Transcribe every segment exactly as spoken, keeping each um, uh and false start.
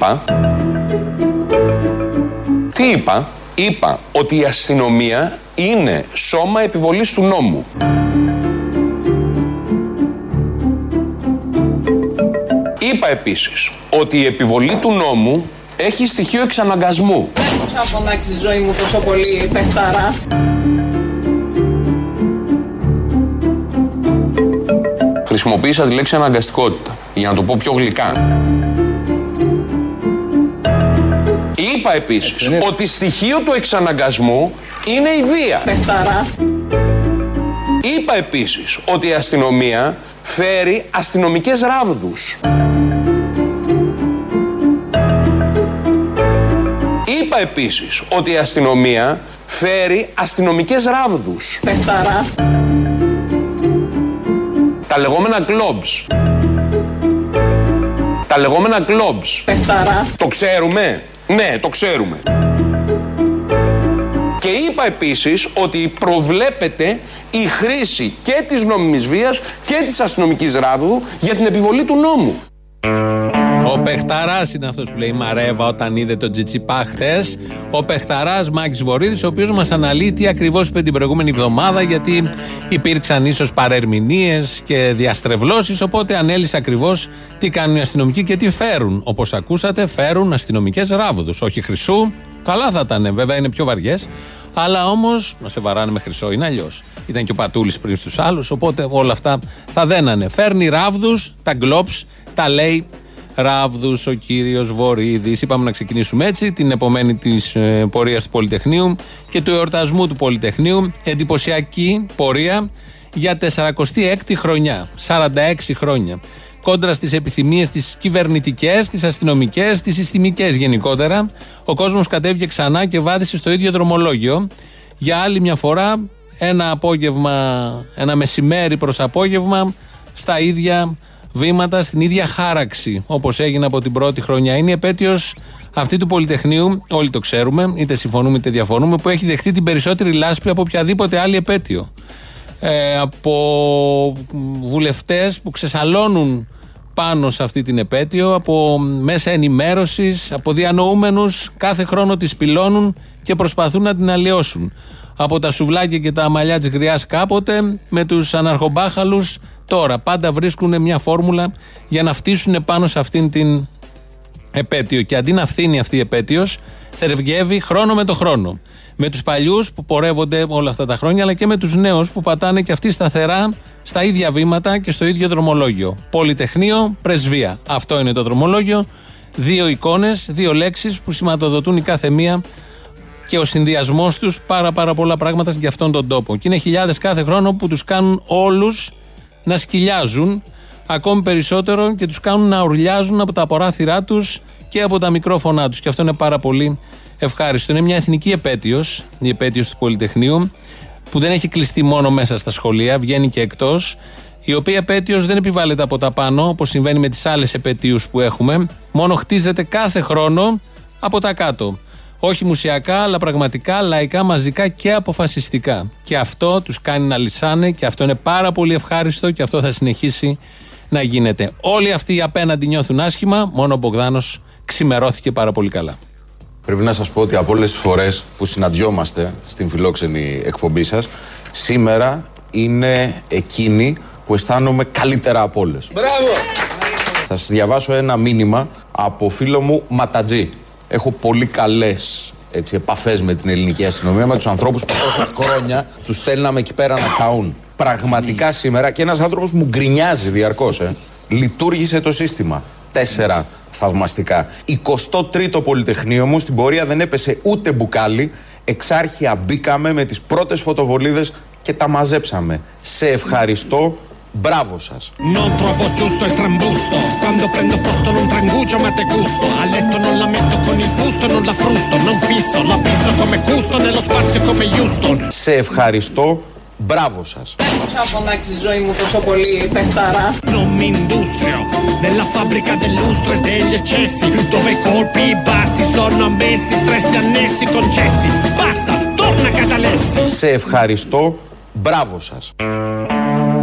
είπα... Τι είπα? Είπα ότι η αστυνομία είναι σώμα επιβολής του νόμου. Είπα επίσης ότι η επιβολή του νόμου έχει στοιχείο εξαναγκασμού. Πώς να φωνάξεις τη ζωή μου τόσο πολύ παιχταρά. Χρησιμοποίησα τη λέξη αναγκαστικότητα, για να το πω πιο γλυκά. Είπα επίσης ότι στοιχείο του εξαναγκασμού είναι η βία. Παιχταρά. Είπα επίσης ότι η αστυνομία φέρει αστυνομικές ράβδους. Είπα επίσης ότι η αστυνομία φέρει αστυνομικές ράβδους. Παιχταρά. Τα λεγόμενα κλόμπς. Τα λεγόμενα κλόμπς. Παιχταρά. Το ξέρουμε. Ναι, το ξέρουμε. Και είπα επίσης ότι προβλέπεται η χρήση και της νόμιμης βίας και της αστυνομικής ράβδου για την επιβολή του νόμου. Ο παιχταράς είναι αυτός που λέει Μαρέβα όταν είδε τον Τσιτσιπά χτες. Ο παιχταράς Μάκης Βορίδης, ο οποίος μας αναλύει τι ακριβώς είπε την προηγούμενη εβδομάδα, γιατί υπήρξαν ίσως παρερμηνίες και διαστρεβλώσεις. Οπότε ανέλησε ακριβώς τι κάνουν οι αστυνομικοί και τι φέρουν. Όπως ακούσατε, φέρουν αστυνομικές ράβδους, όχι χρυσού. Καλά θα ήταν, βέβαια είναι πιο βαριές. Αλλά όμως να σε βαράνε με χρυσό είναι αλλιώς. Ήταν και ο Πατούλης πριν στους άλλους, οπότε όλα αυτά θα δένανε. Φέρνει ράβδους, τα γκλόπς, τα λέει. Ράβδους ο κύριος Βορίδης. Είπαμε να ξεκινήσουμε έτσι την επομένη της ε, πορείας του Πολυτεχνείου και του εορτασμού του Πολυτεχνείου. Εντυπωσιακή πορεία για σαρανταέκτη χρονιά. σαράντα έξι χρόνια. Κόντρα στις επιθυμίες τις κυβερνητικές, τις αστυνομικές, τις συστημικές γενικότερα. Ο κόσμος κατέβηκε ξανά και βάδισε στο ίδιο δρομολόγιο. Για άλλη μια φορά, ένα απόγευμα, ένα μεσημέρι προς απόγευμα, στα ίδια βήματα, στην ίδια χάραξη, όπως έγινε από την πρώτη χρονιά. Είναι η επέτειος αυτή του Πολυτεχνείου, όλοι το ξέρουμε, είτε συμφωνούμε είτε διαφωνούμε, που έχει δεχτεί την περισσότερη λάσπη από οποιαδήποτε άλλη επέτειο. Ε, από βουλευτές που ξεσαλώνουν πάνω σε αυτή την επέτειο, από μέσα ενημέρωσης, από διανοούμενους, κάθε χρόνο τις πυλώνουν και προσπαθούν να την αλλοιώσουν. Από τα σουβλάκια και τα μαλλιά της γριάς κάποτε, με τους αναρχομπάχαλους τώρα. Πάντα βρίσκουν μια φόρμουλα για να φτύσουν πάνω σε αυτήν την επέτειο. Και αντί να φθίνει αυτή η επέτειος, θερευγεύει χρόνο με το χρόνο. Με τους παλιούς που πορεύονται όλα αυτά τα χρόνια, αλλά και με τους νέους που πατάνε και αυτοί σταθερά στα ίδια βήματα και στο ίδιο δρομολόγιο. Πολυτεχνείο, πρεσβεία. Αυτό είναι το δρομολόγιο. Δύο εικόνες, δύο λέξεις που σηματοδοτούν η κάθε μία και ο συνδυασμός τους πάρα, πάρα πολλά πράγματα για αυτόν τον τόπο. Και είναι χιλιάδες κάθε χρόνο που τους κάνουν όλους να σκυλιάζουν ακόμη περισσότερο και τους κάνουν να ουρλιάζουν από τα παράθυρά τους και από τα μικρόφωνά τους. Και αυτό είναι πάρα πολύ ευχάριστο. Είναι μια εθνική επέτειος, η επέτειος του Πολυτεχνείου, που δεν έχει κλειστεί μόνο μέσα στα σχολεία, βγαίνει και εκτός. Η οποία επέτειος δεν επιβάλλεται από τα πάνω, όπως συμβαίνει με τις άλλες επέτειους που έχουμε, μόνο χτίζεται κάθε χρόνο από τα κάτω. Όχι μουσιακά, αλλά πραγματικά, λαϊκά, μαζικά και αποφασιστικά. Και αυτό τους κάνει να λυσάνε και αυτό είναι πάρα πολύ ευχάριστο και αυτό θα συνεχίσει να γίνεται. Όλοι αυτοί απέναντι νιώθουν άσχημα, μόνο ο Μπογδάνος ξημερώθηκε πάρα πολύ καλά. Πρέπει να σας πω ότι από όλες τις φορές που συναντιόμαστε στην φιλόξενη εκπομπή σας, σήμερα είναι εκείνη που αισθάνομαι καλύτερα από όλες. Μπράβο! Θα σας διαβάσω ένα μήνυμα από φίλο μου Ματατζή. Έχω πολύ καλές έτσι, επαφές με την ελληνική αστυνομία, με τους ανθρώπους που τόσα χρόνια τους στέλναμε εκεί πέρα να καούν. Πραγματικά σήμερα, και ένας άνθρωπος μου γκρινιάζει διαρκώς, ε, λειτουργήσε το σύστημα. Τέσσερα θαυμαστικά. εικοστό τρίτο Πολυτεχνείο μου, στην πορεία δεν έπεσε ούτε μπουκάλι. Εξάρχεια μπήκαμε με τις πρώτες φωτοβολίδες και τα μαζέψαμε. Σε ευχαριστώ. Μπράβο σας. Σε ευχαριστώ. Μπράβο σας. Πώς να φωνάξεις τη ζωή μου τόσο πολύ παιχταρά. Σε ευχαριστώ. Μπράβο σας.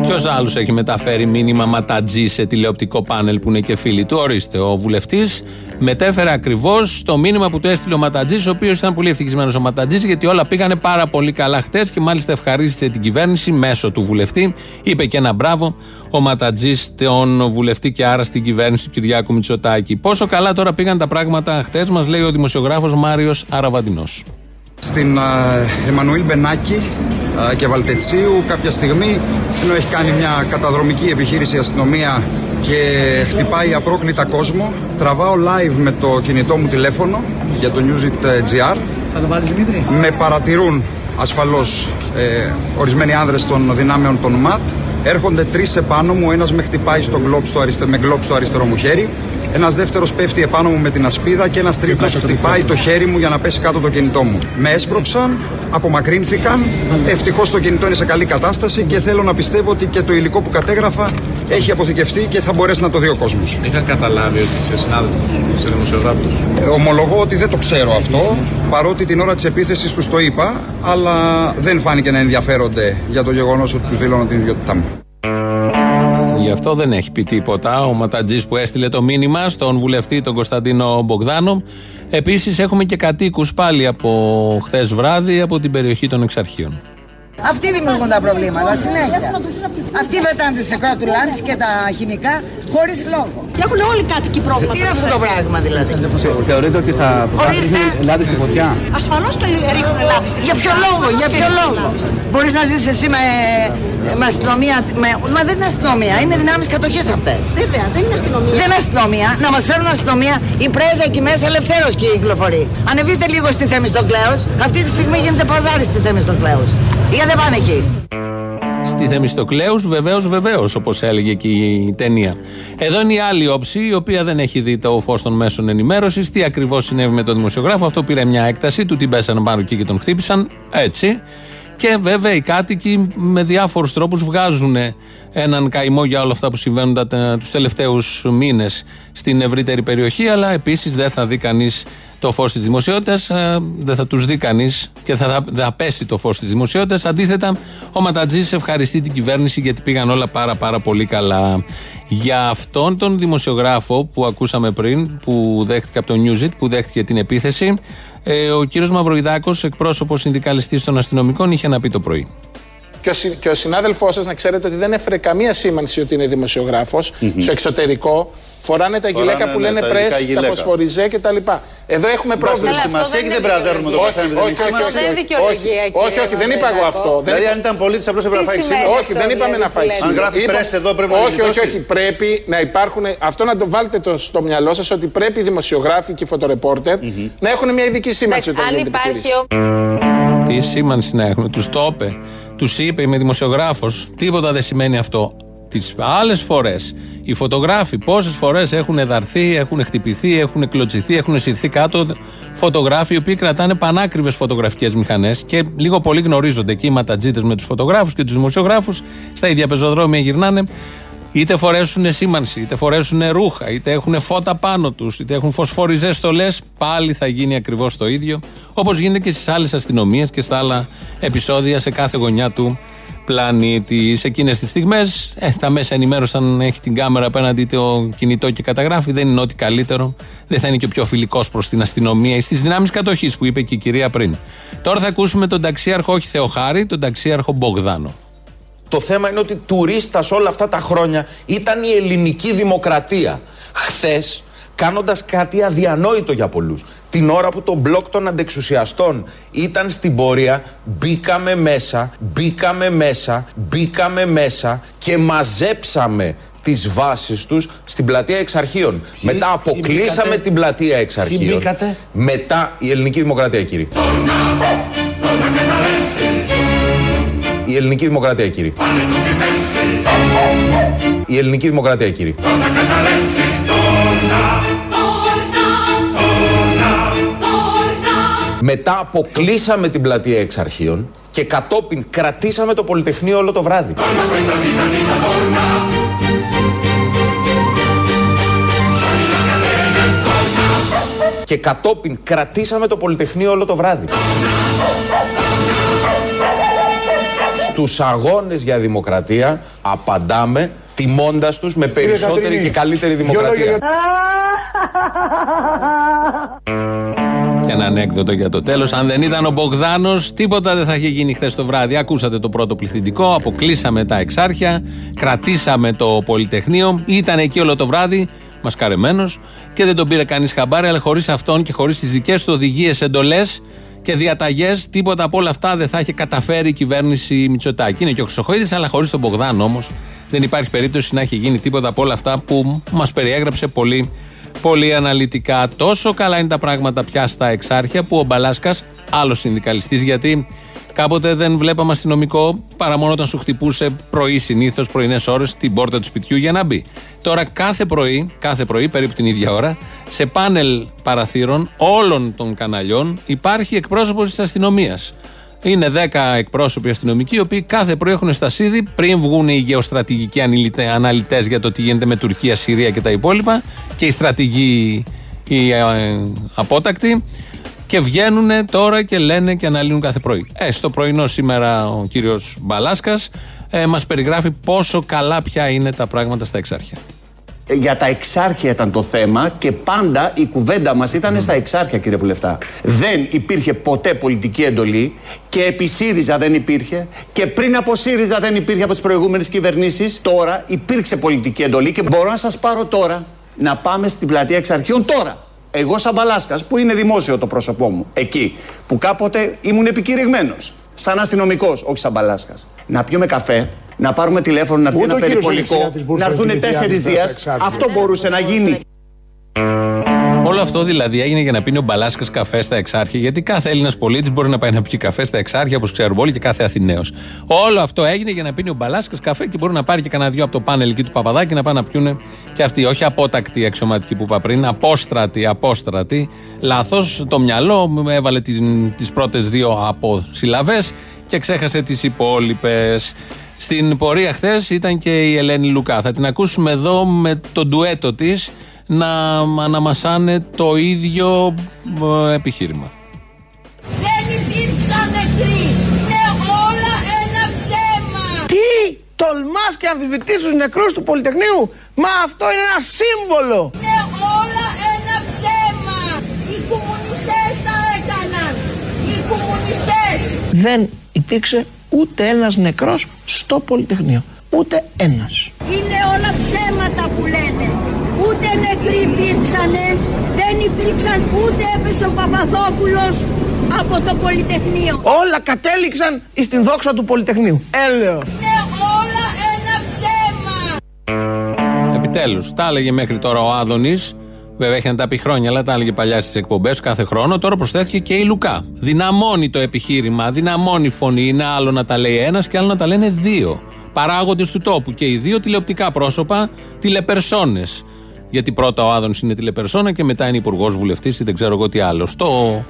Ποιος άλλος έχει μεταφέρει μήνυμα Ματατζή σε τηλεοπτικό πάνελ που είναι και φίλοι του? Ορίστε, ο βουλευτής μετέφερε ακριβώς το μήνυμα που του έστειλε ο Ματατζής, ο οποίος ήταν πολύ ευτυχισμένος ο Ματατζής, γιατί όλα πήγανε πάρα πολύ καλά χτες και μάλιστα ευχαρίστησε την κυβέρνηση μέσω του βουλευτή. Είπε και ένα μπράβο ο Ματατζής στον βουλευτή και άρα στην κυβέρνηση του Κυριάκου Μητσοτάκη. Πόσο καλά τώρα πήγαν τα πράγματα χτες, μας λέει ο δημοσιογράφος Μάριος Αραβαντινός. Στην Εμμανουήλ Μπενάκη και Βαλτετσίου κάποια στιγμή, ενώ έχει κάνει μια καταδρομική επιχείρηση η αστυνομία και χτυπάει απρόκλητα κόσμο, τραβάω live με το κινητό μου τηλέφωνο για το NewsIt τζι αρ. Θα το βάλεις, Δημήτρη? Με παρατηρούν ασφαλώς ε, ορισμένοι άνδρες των δυνάμεων των ΜΑΤ. Έρχονται τρεις επάνω μου, ένας με χτυπάει στο γκλόπ στο αριστε... με γκλόπ στο αριστερό μου χέρι, ένας δεύτερος πέφτει επάνω μου με την ασπίδα και ένας τρίτος χτυπάει το χέρι μου για να πέσει κάτω το κινητό μου. Με έσπρωξαν, απομακρύνθηκαν, ευτυχώς το κινητό είναι σε καλή κατάσταση και θέλω να πιστεύω ότι και το υλικό που κατέγραφα έχει αποθηκευτεί και θα μπορέσει να το δει ο κόσμος. Είχαν καταλάβει ότι είσαι συνάδελφος, είσαι δημοσιογράφος? Ομολογώ ότι δεν το ξέρω αυτό, παρότι την ώρα της επίθεσης τους το είπα, αλλά δεν φάνηκε να ενδιαφέρονται για το γεγονός ότι τους δηλώνω την ιδιότητά μου. Γι' αυτό δεν έχει πει τίποτα ο Ματατζής που έστειλε το μήνυμα στον βουλευτή τον Κωνσταντίνο Μπογδάνο. Επίσης έχουμε και κατοίκους πάλι από χθες βράδυ από την περιοχή των Εξαρχείων. Αυτοί δημιουργούν τα προβλήματα συνέχεια. Αυτοί βετάνε τις εκρότουλάνες και τα χημικά χωρίς λόγο. Και έχουν όλοι κάτοικοι πρόβλημα. Τι είναι αυτό το πράγμα δηλαδή? Θεωρείτε ότι θα ρίχνουν λάδι στη φωτιά? Ασφαλώς και ρίχνουν λάδι. Για ποιο λόγο, για ποιο λόγο? Μπορείς να ζεις εσύ με, με αστυνομία. Με, μα δεν είναι αστυνομία, είναι δυνάμεις κατοχής αυτές. Βέβαια, δεν είναι αστυνομία. Δεν είναι αστυνομία. Να μας φέρουν αστυνομία, η πρέζα εκεί μέσα ελευθέρως και κυκλοφορεί. Ανεβείτε λίγο στη Θεμιστοκλέος. Αυτή τη στιγμή γίνεται παζάρι στη Θεμιστοκλέος. Για δεν πάνε εκεί. Στη Θεμιστοκλέους, βεβαίως, βεβαίως, όπως έλεγε και η ταινία. Εδώ είναι η άλλη όψη, η οποία δεν έχει δει το φως των μέσων ενημέρωσης. Τι ακριβώς συνέβη με τον δημοσιογράφο? Αυτό πήρε μια έκταση, του την πέσανε πάνω εκεί και τον χτύπησαν. Έτσι. Και βέβαια οι κάτοικοι με διάφορους τρόπους βγάζουν έναν καημό για όλα αυτά που συμβαίνουν τους τελευταίους μήνες στην ευρύτερη περιοχή, αλλά επίσης δεν θα δει κανείς το φως της δημοσιότητας, δεν θα τους δει κανείς και θα, θα πέσει το φως της δημοσιότητας. Αντίθετα, ο Ματατζής ευχαριστεί την κυβέρνηση γιατί πήγαν όλα πάρα πάρα πολύ καλά. Για αυτόν τον δημοσιογράφο που ακούσαμε πριν, που δέχτηκε από το NewsIt, που δέχτηκε την επίθεση, ο κύριος Μαυροϊδάκος, εκπρόσωπος συνδικαλιστής των αστυνομικών, είχε να πει το πρωί. Και ο, συ, και ο συνάδελφός σας, να ξέρετε ότι δεν έφερε καμία σήμανση ότι είναι δημοσιογράφος. Mm-hmm. Στο εξωτερικό φοράνε τα γυλαίκα που ναι, λένε πρέσ, τα, τα φωσφοριζέ κτλ. Εδώ έχουμε πρόβλημα. Σημασία και δεν πρέπει να δέρνουμε το καθένα. Αυτό δεν δικαιολογεί. Όχι, όχι, δεν είπα εγώ αυτό. Δηλαδή, αν ήταν πολίτης, απλώς έπρεπε να φάει ξύλο. Όχι, δεν είπαμε να φάει ξύλο. Αν γράφει πρέσ εδώ, πρέπει να φάει. Όχι, όχι, πρέπει να υπάρχουν. Αυτό να το βάλετε στο μυαλό σας, ότι πρέπει οι δημοσιογράφοι και οι φωτορεπόρτερ να έχουν μια ειδική σήμανση. Αν υπάρχει. Τι σήμανση να έχουν, τους το είπε. Τους είπε, είμαι δημοσιογράφος, τίποτα δεν σημαίνει αυτό. Τις άλλες φορές οι φωτογράφοι πόσες φορές έχουν εδαρθεί, έχουν χτυπηθεί, έχουν κλωτσιθεί, έχουν συρθεί κάτω φωτογράφοι οι οποίοι κρατάνε πανάκριβες φωτογραφικές μηχανές και λίγο πολύ γνωρίζονται εκεί οι ματατζίτες με τους φωτογράφους και τους δημοσιογράφους, στα ίδια πεζοδρόμια γυρνάνε. Είτε φορέσουν σήμανση, είτε φορέσουν ρούχα, είτε έχουν φώτα πάνω τους, είτε έχουν φωσφοριζές στολές, πάλι θα γίνει ακριβώς το ίδιο, όπως γίνεται και στις άλλες αστυνομίες και στα άλλα επεισόδια σε κάθε γωνιά του πλανήτη. Σε εκείνες τις στιγμές, ε, τα μέσα ενημέρωσαν, έχει την κάμερα απέναντι το κινητό και καταγράφει, δεν είναι ό,τι καλύτερο, δεν θα είναι και ο πιο φιλικός προς την αστυνομία ή στις δυνάμεις κατοχής που είπε και η κυρία πριν. Τώρα θα ακούσουμε τον ταξίαρχο, όχι Θεοχάρη, τον ταξίαρχο Μπογδάνο. Το θέμα είναι ότι τουρίστας όλα αυτά τα χρόνια ήταν η ελληνική δημοκρατία. Χθες, κάνοντας κάτι αδιανόητο για πολλούς, την ώρα που το μπλοκ των αντεξουσιαστών ήταν στην πορεία, μπήκαμε μέσα, μπήκαμε μέσα, μπήκαμε μέσα και μαζέψαμε τις βάσεις τους στην πλατεία Εξαρχείων. Ποιοι, μετά αποκλείσαμε ποιοι, την πλατεία Εξαρχείων. Μετά η ελληνική δημοκρατία, κύριε. Η ελληνική δημοκρατία, κύριε. Η ελληνική δημοκρατία, κύριε. Μετά αποκλείσαμε την πλατεία Εξαρχείων και κατόπιν κρατήσαμε το Πολυτεχνείο όλο το βράδυ. Και κατόπιν κρατήσαμε το Πολυτεχνείο όλο το βράδυ. Τους αγώνες για δημοκρατία απαντάμε τιμώντας τους με περισσότερη και καλύτερη δημοκρατία. Ένα ανέκδοτο για το τέλος. Αν δεν ήταν ο Μπογδάνος, τίποτα δεν θα είχε γίνει χθες το βράδυ. Ακούσατε το πρώτο πληθυντικό, αποκλείσαμε τα Εξάρχεια, κρατήσαμε το Πολυτεχνείο, ήταν εκεί όλο το βράδυ, μασκαρεμένος, και δεν τον πήρε κανείς χαμπάρι, αλλά χωρίς αυτόν και χωρίς τις δικές του οδηγίες, εντολές και διαταγές, τίποτα από όλα αυτά δεν θα είχε καταφέρει η κυβέρνηση Μητσοτάκη. Είναι και ο Χρυσοχοίδης, αλλά χωρίς τον Μπογδάνο όμως δεν υπάρχει περίπτωση να έχει γίνει τίποτα από όλα αυτά που μας περιέγραψε πολύ. Πολύ αναλυτικά. Τόσο καλά είναι τα πράγματα πια στα Εξάρχεια που ο Μπαλάσκας, άλλος συνδικαλιστής, γιατί κάποτε δεν βλέπαμε αστυνομικό παρά μόνο όταν σου χτυπούσε πρωί, συνήθως πρωινές ώρες, την πόρτα του σπιτιού για να μπει. Τώρα κάθε πρωί, κάθε πρωί, περίπου την ίδια ώρα, σε πάνελ παραθύρων όλων των καναλιών υπάρχει εκπρόσωπος της αστυνομίας. Είναι δέκα εκπρόσωποι αστυνομικοί, οι οποίοι κάθε πρωί έχουν στασίδι πριν βγουν οι γεωστρατηγικοί αναλυτές για το τι γίνεται με Τουρκία, Συρία και τα υπόλοιπα, και οι στρατηγοί οι ε, ε, απότακτοι, και βγαίνουν τώρα και λένε και αναλύουν κάθε πρωί. Ε, στο πρωινό σήμερα ο κύριος Μπαλάσκας ε, μας περιγράφει πόσο καλά πια είναι τα πράγματα στα Εξάρχεια. Για τα Εξάρχεια ήταν το θέμα και πάντα η κουβέντα μας ήταν στα Εξάρχεια, κύριε Βουλευτά. Δεν υπήρχε ποτέ πολιτική εντολή, και επί ΣΥΡΙΖΑ δεν υπήρχε, και πριν από ΣΥΡΙΖΑ δεν υπήρχε από τις προηγούμενες κυβερνήσεις. Τώρα υπήρξε πολιτική εντολή και μπορώ να σας πάρω τώρα να πάμε στην πλατεία Εξαρχείων τώρα. Εγώ σαν Μπαλάσκας, που είναι δημόσιο το πρόσωπό μου εκεί, που κάποτε ήμουν επικηρυγμένος, σαν αστυνομικός, όχι σαν Μπαλάσκας, να πιούμε καφέ. Να πάρουμε τηλέφωνο, να βγει ένα περιπολικό, να έρθουν τέσσερις δίας. Αυτό μπορούσε να γίνει. Όλο αυτό δηλαδή έγινε για να πίνει ο Μπαλάσκας καφέ στα Εξάρχεια, γιατί κάθε Έλληνας πολίτης μπορεί να πάει να πιει καφέ στα Εξάρχεια, όπως ξέρουμε όλοι, και κάθε Αθηναίος. Όλο αυτό έγινε για να πίνει ο Μπαλάσκας καφέ και μπορεί να πάρει και κανένα δυο από το πάνελ εκεί του Παπαδάκη να πάνε να πιούνε και αυτοί. Όχι απότακτοι αξιωματικοί που είπα πριν, απόστρατοι, απόστρατοι. Λάθος το μυαλό, έβαλε τις πρώτες δύο αποσυλλαβές και ξέχασε τις υπόλοιπες. Στην πορεία χθες ήταν και η Ελένη Λουκά. Θα την ακούσουμε εδώ με το ντουέτο της να αναμασάνε το ίδιο επιχείρημα. Δεν υπήρξαν νεκροί. Είναι όλα ένα ψέμα. Τι τολμάς και αμφισβητείς τους νεκρούς του Πολυτεχνείου? Μα αυτό είναι ένα σύμβολο. Είναι όλα ένα ψέμα. Οι κομμουνιστές τα έκαναν. Οι κομμουνιστές. Δεν υπήρξε ούτε ένας νεκρός στο Πολυτεχνείο. Ούτε ένας. Είναι όλα ψέματα που λένε. Ούτε νεκροί υπήρξανε. Δεν υπήρξαν, ούτε έπεσε ο Παπαδόπουλος από το Πολυτεχνείο. Όλα κατέληξαν εις την δόξα του Πολυτεχνείου. Έλεος. Είναι όλα ένα ψέμα. Επιτέλους, τα έλεγε μέχρι τώρα ο Άδωνης. Βέβαια έχει να τα πει χρόνια, αλλά τα έλεγε παλιά στις εκπομπές κάθε χρόνο. Τώρα προσθέθηκε και η Λουκά. Δυναμώνει το επιχείρημα, δυναμώνει η φωνή. Είναι άλλο να τα λέει ένας και άλλο να τα λένε δύο παράγοντες του τόπου. Και οι δύο τηλεοπτικά πρόσωπα, τηλεπερσόνες. Γιατί πρώτα ο Άδωνης είναι τηλεπερσόνα και μετά είναι υπουργός, βουλευτής ή δεν ξέρω εγώ τι άλλο. Στο,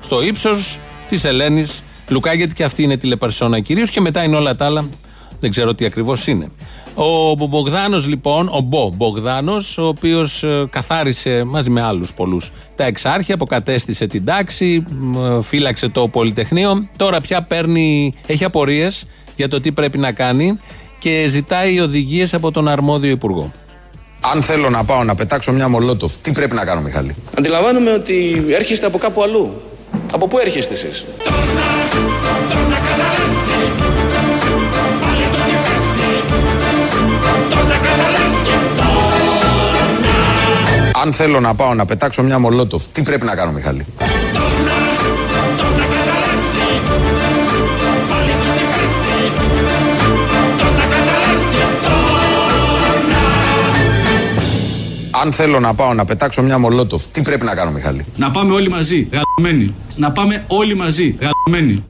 στο ύψος της Ελένης Λουκά, γιατί και αυτή είναι τηλεπερσόνα κυρίως, και μετά είναι όλα τα άλλα. Δεν ξέρω τι ακριβώς είναι. Ο Μπογδάνος λοιπόν, ο Μπο Μπογδάνος, ο οποίος καθάρισε μαζί με άλλους πολλούς τα Εξάρχεια, αποκατέστησε την τάξη, φύλαξε το Πολυτεχνείο, τώρα πια παίρνει, έχει απορίες για το τι πρέπει να κάνει και ζητάει οδηγίες από τον αρμόδιο υπουργό. Αν θέλω να πάω να πετάξω μια μολότοφ, τι πρέπει να κάνω, Μιχάλη? Αντιλαμβάνομαι ότι έρχεστε από κάπου αλλού. Από πού έρχεστε εσείς? Αν θέλω να πάω να πετάξω μια μολότοφ, τι πρέπει να κάνω, Μιχάλη? Αν θέλω να πάω να πετάξω μια μολότοφ, τι πρέπει να κάνω, Μιχάλη? Να πάμε όλοι μαζί, γαμμένοι. Να πάμε όλοι μαζί, γαμμένοι.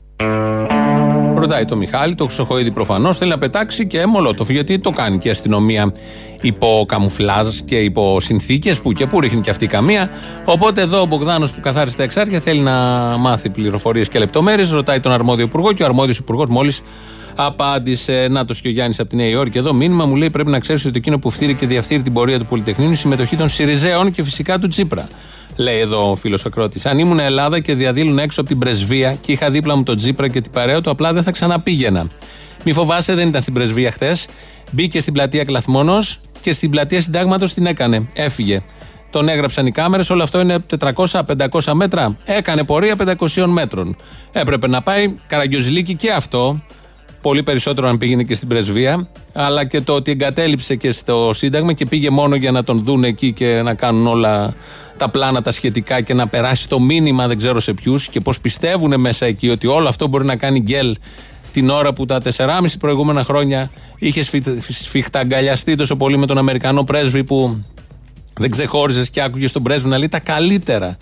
Ρωτάει το Μιχάλη, το Χρυσοχοίδη προφανώς, θέλει να πετάξει και μολότοφ, γιατί το κάνει και η αστυνομία υπό καμουφλάζ και υπό συνθήκες που και που ρίχνει και αυτή καμία. Οπότε εδώ ο Μπογδάνος που καθάρισε τα Εξάρχεια θέλει να μάθει πληροφορίες και λεπτομέρειες, ρωτάει τον αρμόδιο υπουργό και ο αρμόδιος υπουργός μόλις απάντησε. Νάτος και ο Γιάννης από τη Νέα Υόρκη εδώ, μήνυμα μου λέει: πρέπει να ξέρεις ότι εκείνο που φτύρει και διαφθείρει την πορεία του Πολυτεχνείου είναι η συμμετοχή των Σιριζέων και φυσικά του Τσίπρα. Λέει εδώ ο φίλος ακρότης: αν ήμουν Ελλάδα και διαδήλουν έξω από την πρεσβεία και είχα δίπλα μου τον Τσίπρα και την παρέα του, απλά δεν θα ξαναπήγαινα. Μη φοβάσαι, δεν ήταν στην πρεσβεία χθες. Μπήκε στην πλατεία Κλαθμόνος και στην πλατεία Συντάγματος την έκανε. Έφυγε. Τον έγραψαν οι κάμερες, όλο αυτό είναι τετρακόσια πεντακόσια μέτρα. Έκανε πορεία πεντακόσια μέτρων. Έπρεπε να πάει Καραγκιόζηλίκη και αυτό. Πολύ περισσότερο αν πήγαινε και στην πρεσβεία. Αλλά και το ότι εγκατέλειψε και στο Σύνταγμα και πήγε μόνο για να τον δουν εκεί και να κάνουν όλα τα πλάνα τα σχετικά και να περάσει το μήνυμα, δεν ξέρω σε ποιους και πώς πιστεύουν μέσα εκεί ότι όλο αυτό μπορεί να κάνει γκέλ την ώρα που τα τεσσεράμισι προηγούμενα χρόνια είχε σφιχταγκαλιαστεί τόσο πολύ με τον Αμερικανό πρέσβη που δεν ξεχώριζες και άκουγες τον πρέσβη να λέει τα καλύτερα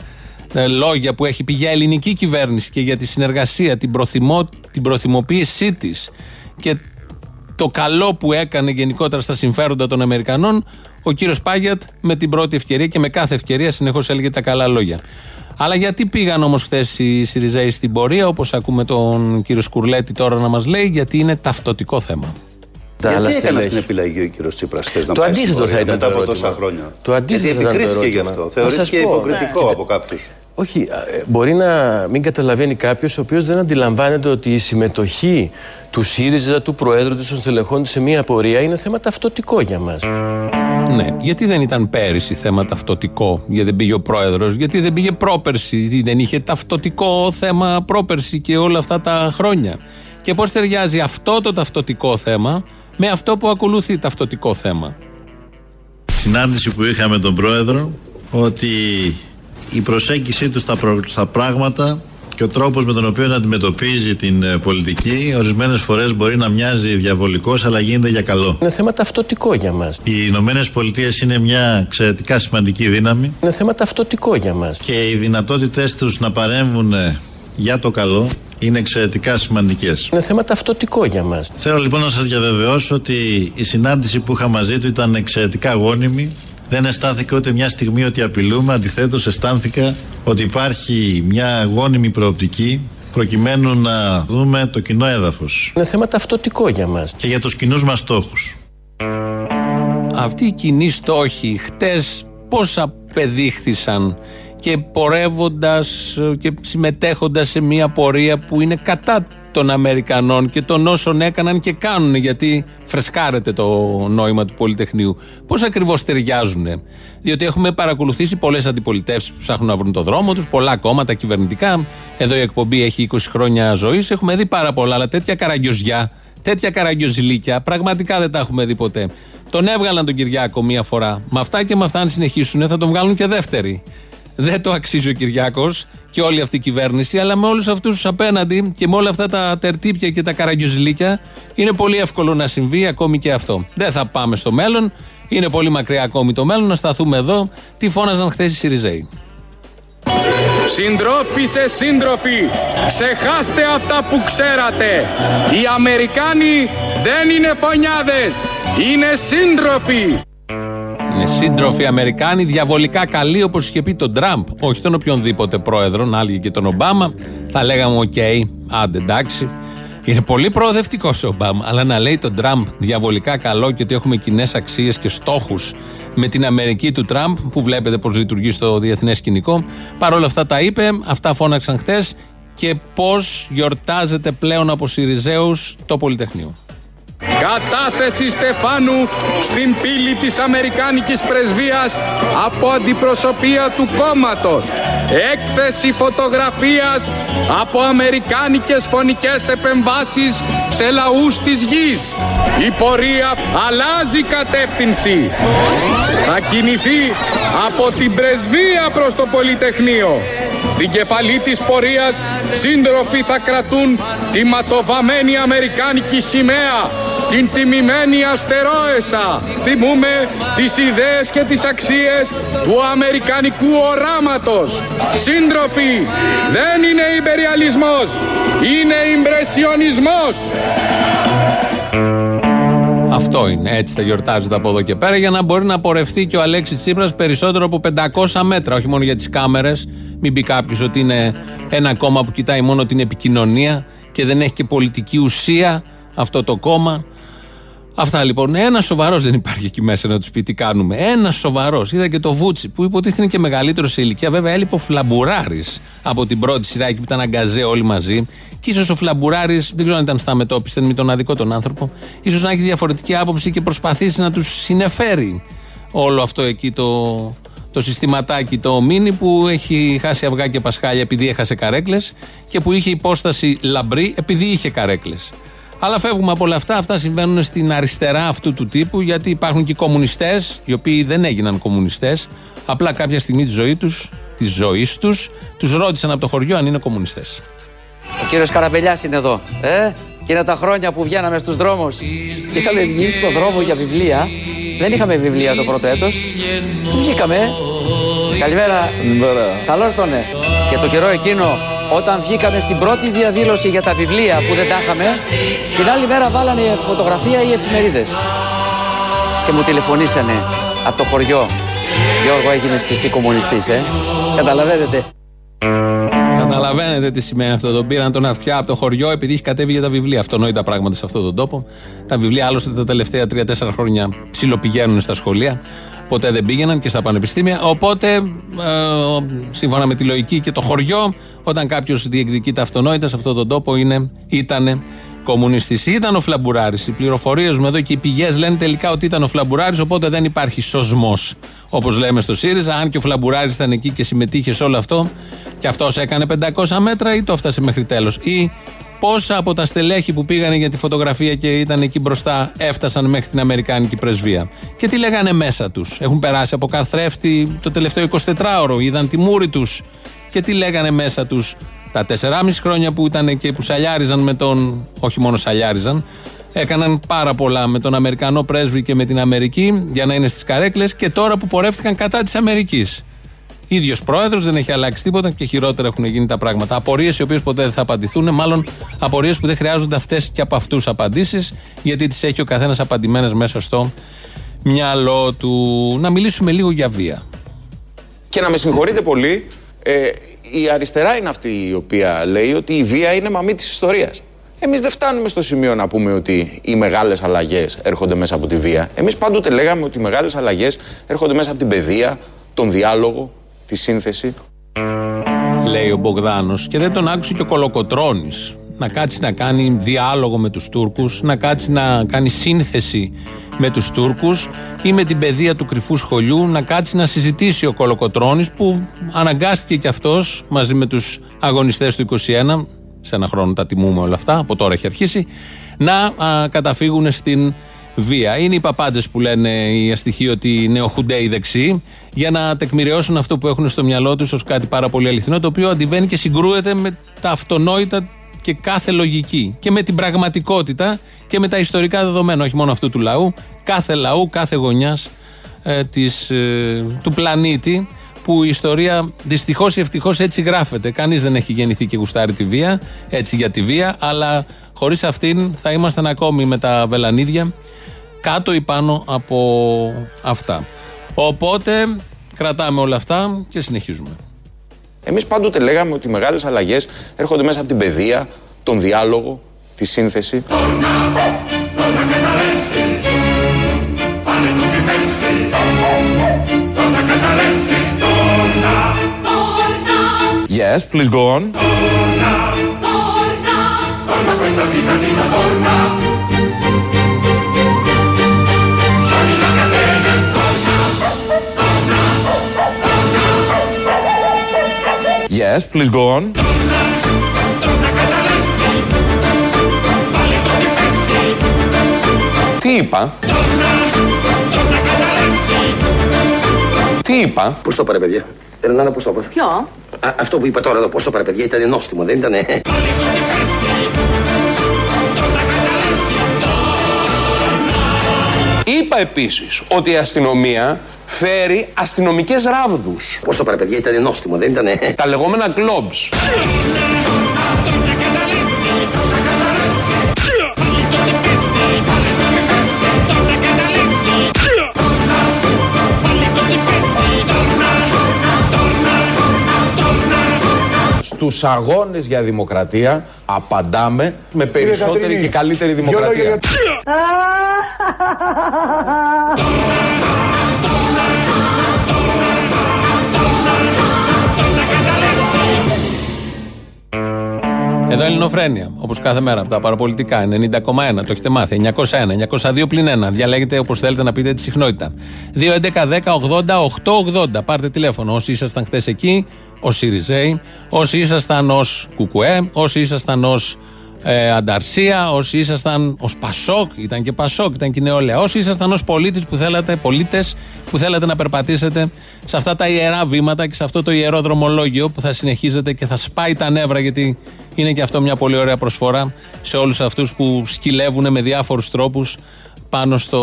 λόγια που έχει πει για ελληνική κυβέρνηση και για τη συνεργασία, την, προθυμό, την προθυμοποίησή της και το καλό που έκανε γενικότερα στα συμφέροντα των Αμερικανών. Ο κύριος Πάγιατ με την πρώτη ευκαιρία και με κάθε ευκαιρία συνεχώς έλεγε τα καλά λόγια. Αλλά γιατί πήγαν όμως χθες οι ΣΥΡΙΖΑΙ στην πορεία, όπως ακούμε τον κύριο Σκουρλέτη τώρα να μας λέει, γιατί είναι ταυτοτικό θέμα. Γιατί έκανε αυτή την επιλογή ο κύριος Τσίπρας? Το αντίθετο θα ήταν το ερώτημα. Μετά από τόσα χρόνια. Το αντίθετο θα ήταν το ερώτημα. Θεωρήθηκε υποκριτικό από κάποιους. Όχι, μπορεί να μην καταλαβαίνει κάποιος ο οποίος δεν αντιλαμβάνεται ότι η συμμετοχή του ΣΥΡΙΖΑ, του Προέδρου του, των στελεχών σε μια πορεία είναι θέμα ταυτοτικό για μας. Ναι, γιατί δεν ήταν πέρυσι θέμα ταυτοτικό, γιατί δεν πήγε ο Πρόεδρος, γιατί δεν πήγε πρόπερσι, γιατί δεν είχε ταυτοτικό θέμα πρόπερσι και όλα αυτά τα χρόνια. Και πώς ταιριάζει αυτό το ταυτοτικό θέμα με αυτό που ακολουθεί ταυτοτικό θέμα. Συνάντηση που είχαμε τον Πρόεδρο, ότι η προσέγγιση του στα, προ... στα πράγματα και ο τρόπος με τον οποίο αντιμετωπίζει την πολιτική ορισμένες φορές μπορεί να μοιάζει διαβολικός, αλλά γίνεται για καλό. Είναι θέμα ταυτοτικό για μας. Οι Ηνωμένες Πολιτείες είναι μια εξαιρετικά σημαντική δύναμη. Είναι θέμα ταυτοτικό για μας. Και οι δυνατότητές τους να παρέμβουν για το καλό είναι εξαιρετικά σημαντικές. Είναι θέμα ταυτοτικό για μας. Θέλω λοιπόν να σας διαβεβαιώσω ότι η συνάντηση που είχα μαζί του ήταν εξαιρετικά γόνιμη. Δεν αισθάνθηκα ούτε μια στιγμή ότι απειλούμε. Αντιθέτως, αισθάνθηκα ότι υπάρχει μια γόνιμη προοπτική προκειμένου να δούμε το κοινό έδαφος. Είναι θέμα ταυτοτικό για μας. Και για τους κοινούς μας στόχους. Αυτοί οι κοινοί στόχοι χτες πώς απεδείχθησαν και πορεύοντας και συμμετέχοντας σε μια πορεία που είναι κατά των Αμερικανών και των όσων έκαναν και κάνουν, γιατί φρεσκάρεται το νόημα του Πολυτεχνείου. Πώς ακριβώς ταιριάζουνε? Διότι έχουμε παρακολουθήσει πολλές αντιπολιτεύσεις που ψάχνουν να βρουν το δρόμο τους, πολλά κόμματα κυβερνητικά. Εδώ η εκπομπή έχει είκοσι χρόνια ζωής, έχουμε δει πάρα πολλά, αλλά τέτοια καραγκιοζιά, τέτοια καραγκιοζηλίκια, πραγματικά δεν τα έχουμε δει ποτέ. Τον έβγαλαν τον Κυριάκο μία φορά. Με αυτά και με αυτά, αν συνεχίσουν, θα τον βγάλουν και δεύτερη. Δεν το αξίζει ο Κυριάκος και όλη αυτή η κυβέρνηση, αλλά με όλους αυτούς απέναντι και με όλα αυτά τα τερτύπια και τα καραγκιουζλίκια είναι πολύ εύκολο να συμβεί ακόμη και αυτό. Δεν θα πάμε στο μέλλον, είναι πολύ μακριά ακόμη το μέλλον, να σταθούμε εδώ. Τι φώναζαν χθες οι ΣΥΡΙΖΑΙ? Συντρόφισσες, σύντροφοι, ξεχάστε αυτά που ξέρατε. Οι Αμερικάνοι δεν είναι φωνιάδες, είναι σύντροφοι. Είναι σύντροφοι Αμερικάνοι, διαβολικά καλοί, όπως είχε πει τον Τραμπ. Όχι τον οποιονδήποτε πρόεδρο, να έλεγε και τον Ομπάμα. Θα λέγαμε, οκ, okay, άντε εντάξει. Είναι πολύ προοδευτικός ο Ομπάμα. Αλλά να λέει τον Τραμπ διαβολικά καλό και ότι έχουμε κοινές αξίες και στόχους με την Αμερική του Τραμπ, που βλέπετε πώς λειτουργεί στο διεθνές σκηνικό. Παρ' όλα αυτά τα είπε, αυτά φώναξαν χτες. Και πώς γιορτάζεται πλέον από ΣΥΡΙΖΑΙΟΥΣ το Πολυτεχνείο. Κατάθεση στεφάνου στην πύλη της Αμερικάνικης Πρεσβείας από αντιπροσωπεία του κόμματος. Έκθεση φωτογραφίας από αμερικάνικες φωνικές επεμβάσεις σε λαούς της γης. Η πορεία αλλάζει κατεύθυνση. Θα κινηθεί από την Πρεσβεία προς το Πολυτεχνείο. Στην κεφαλή της πορείας σύντροφοι θα κρατούν τη ματοβαμένη αμερικάνικη σημαία, την τιμημένη αστερόεσα. Θυμούμε τις ιδέες και τις αξίες του αμερικανικού οράματος. Σύντροφοι, δεν είναι υπεριαλισμός, είναι ιμπρεσιονισμός. Αυτό είναι, έτσι θα γιορτάζεται από εδώ και πέρα, για να μπορεί να πορευτεί και ο Αλέξης Τσίπρας περισσότερο από πεντακόσια μέτρα, όχι μόνο για τις κάμερες. Μην πει κάποιος ότι είναι ένα κόμμα που κοιτάει μόνο την επικοινωνία και δεν έχει και πολιτική ουσία αυτό το κόμμα. Αυτά λοιπόν. Ένας σοβαρός δεν υπάρχει εκεί μέσα να τους πει τι κάνουμε. Ένας σοβαρός. Είδα και το Βούτσι που υποτίθεται είναι και μεγαλύτερο σε ηλικία. Βέβαια έλειπε ο Φλαμπουράris από την πρώτη σειρά εκεί που ήταν αγκαζέ όλοι μαζί. Και ίσως ο Φλαμπουράris, δεν ξέρω αν ήταν στα αμετώπιστε με τον αδικό τον άνθρωπο, ίσως να έχει διαφορετική άποψη και προσπαθήσει να τους συνεφέρει όλο αυτό εκεί το, το συστηματάκι, το μίνι που έχει χάσει αυγά και πασχάλια επειδή έχασε καρέκλες και που είχε υπόσταση λαμπρή επειδή είχε καρέκλες. Αλλά φεύγουμε από όλα αυτά. Αυτά συμβαίνουν στην αριστερά αυτού του τύπου, γιατί υπάρχουν και οι κομμουνιστές, οι οποίοι δεν έγιναν κομμουνιστές. Απλά κάποια στιγμή της ζωής τους, της ζωής τους, τους ρώτησαν από το χωριό αν είναι κομμουνιστές. Ο κύριος Καραμπελιάς είναι εδώ. Ε? Και είναι τα χρόνια που βγαίναμε στους δρόμους. Είχαμε βγει στον δρόμο για βιβλία. Δεν είχαμε βιβλία το πρώτο έτος. Και βγήκαμε. Καλημέρα. Καλώς τον. Και το καιρό εκείνο, όταν βγήκαμε στην πρώτη διαδήλωση για τα βιβλία που δεν τα είχαμε, την άλλη μέρα βάλανε φωτογραφία οι εφημερίδες. Και μου τηλεφωνήσανε από το χωριό. Γιώργο, έγινες και εσύ κομμουνιστής, ε. Καταλαβαίνετε. Καταλαβαίνετε τι σημαίνει αυτό. Τον πήραν τον αυτιά από το χωριό επειδή είχε κατέβει για τα βιβλία. Αυτονόητα πράγματα σε αυτόν τον τόπο. Τα βιβλία άλλωστε τα τελευταία τρία τέσσερα χρόνια ψιλοπηγαίνουν στα σχολεία. Ποτέ δεν πήγαιναν και στα πανεπιστήμια. Οπότε, ε, σύμφωνα με τη λογική και το χωριό, όταν κάποιος διεκδικεί τα αυτονόητα σε αυτόν τον τόπο είναι, ήτανε κομμουνιστής. Ήταν ο Φλαμπουράris. Οι πληροφορίες μου εδώ και οι πηγές λένε τελικά ότι ήταν ο Φλαμπουράris, οπότε δεν υπάρχει σωσμός. Όπως λέμε στο ΣΥΡΙΖΑ, αν και ο Φλαμπουράris ήταν εκεί και συμμετείχε σε όλο αυτό, και αυτός έκανε πεντακόσια μέτρα ή το έφτασε μέχρι τέλος. Ή πόσα από τα στελέχη που πήγανε για τη φωτογραφία και ήταν εκεί μπροστά έφτασαν μέχρι την Αμερικάνικη πρεσβεία. Και τι λέγανε μέσα τους. Έχουν περάσει από καθρέφτη το τελευταίο εικοσιτετράωρο, είδαν τη μούρη τους. Και τι λέγανε μέσα τους τα τέσσερα και μισό χρόνια που ήταν και που σαλιάριζαν με τον. Όχι μόνο σαλιάριζαν, έκαναν πάρα πολλά με τον Αμερικανό πρέσβη και με την Αμερική για να είναι στις καρέκλες. Και τώρα που πορεύτηκαν κατά της Αμερικής. Ίδιος πρόεδρος, δεν έχει αλλάξει τίποτα και χειρότερα έχουν γίνει τα πράγματα. Απορίες οι οποίες ποτέ δεν θα απαντηθούν, μάλλον απορίες που δεν χρειάζονται αυτές και από αυτούς απαντήσεις, γιατί τις έχει ο καθένας απαντημένες μέσα στο μυαλό του. Να μιλήσουμε λίγο για βία. Και να με συγχωρείτε πολύ, ε, η αριστερά είναι αυτή η οποία λέει ότι η βία είναι μαμή της ιστορίας. Εμείς δεν φτάνουμε στο σημείο να πούμε ότι οι μεγάλες αλλαγές έρχονται μέσα από τη βία. Εμείς πάντοτε λέγαμε ότι οι μεγάλες αλλαγές έρχονται μέσα από την παιδεία, τον διάλογο, τη σύνθεση. Λέει ο Μπογδάνος και δεν τον άκουσε και ο Κολοκοτρώνης να κάτσει να κάνει διάλογο με τους Τούρκους, να κάτσει να κάνει σύνθεση με τους Τούρκους ή με την παιδεία του κρυφού σχολιού να κάτσει να συζητήσει ο Κολοκοτρώνης, που αναγκάστηκε και αυτός μαζί με τους αγωνιστές του είκοσι ένα, σε ένα χρόνο τα τιμούμε όλα αυτά, από τώρα έχει αρχίσει, να α, καταφύγουν στην βία. Είναι οι παπάντζες που λένε οι αστοιχοί ότι είναι ο χουντέι δεξί, για να τεκμηριώσουν αυτό που έχουν στο μυαλό τους ως κάτι πάρα πολύ αληθινό, το οποίο αντιβαίνει και συγκρούεται με τα αυτονόητα και κάθε λογική και με την πραγματικότητα και με τα ιστορικά δεδομένα, όχι μόνο αυτού του λαού, κάθε λαού, κάθε γωνιάς ε, της, ε, του πλανήτη, που η ιστορία δυστυχώς ή ευτυχώς έτσι γράφεται. Κανείς δεν έχει γεννηθεί και γουστάρει τη βία, έτσι για τη βία, αλλά χωρίς αυτήν θα ήμασταν ακόμη με τα βελανίδια κάτω ή πάνω από αυτά. Οπότε κρατάμε όλα αυτά και συνεχίζουμε. Εμείς πάντοτε λέγαμε ότι οι μεγάλες αλλαγές έρχονται μέσα από την παιδεία, τον διάλογο, τη σύνθεση. Yes, please go on. Yes, please go on. Τι είπα? Τι είπα? Πώς το πάρε, παιδιά? Ελνάνα, πώς το πάρε? Ποιο? Α, αυτό που είπα τώρα εδώ, πώς το πάρε, παιδιά? Ήταν νόστιμο, δεν ήτανε? Είπα επίσης ότι η αστυνομία φέρει αστυνομικές ράβδους. Πώς το παραπαιδιά, ήταν νόστιμο, δεν ήτανε? Τα λεγόμενα κλόμπς. Στους αγώνες για δημοκρατία απαντάμε με περισσότερη και καλύτερη δημοκρατία. Εδώ Ελληνοφρένια, όπως κάθε μέρα από τα παραπολιτικά, ενενήντα κόμμα ένα, το έχετε μάθει, εννιακόσια ένα, εννιακόσια δύο συν ένα, διαλέγετε όπως θέλετε να πείτε τη συχνότητα. δύο έντεκα δέκα ογδόντα οκτακόσια ογδόντα, πάρτε τηλέφωνο όσοι ήσασταν χτες εκεί, ως ΣΥΡΙΖΕΙ, όσοι ήσασταν ως ΚΚΕ, όσοι ήσασταν ως ε, Ανταρσία, όσοι ήσασταν ως ΠΑΣΟΚ, ήταν και ΠΑΣΟΚ, ήταν και νεολαία, όσοι ήσασταν ως πολίτες που θέλατε, πολίτες που θέλατε να περπατήσετε σε αυτά τα ιερά βήματα και σε αυτό το ιερό δρομολόγιο που θα συνεχίζετε και θα σπάει τα νεύρα, γιατί είναι και αυτό μια πολύ ωραία προσφορά σε όλους αυτούς που σκυλεύουν με διάφορους τρόπους πάνω στο,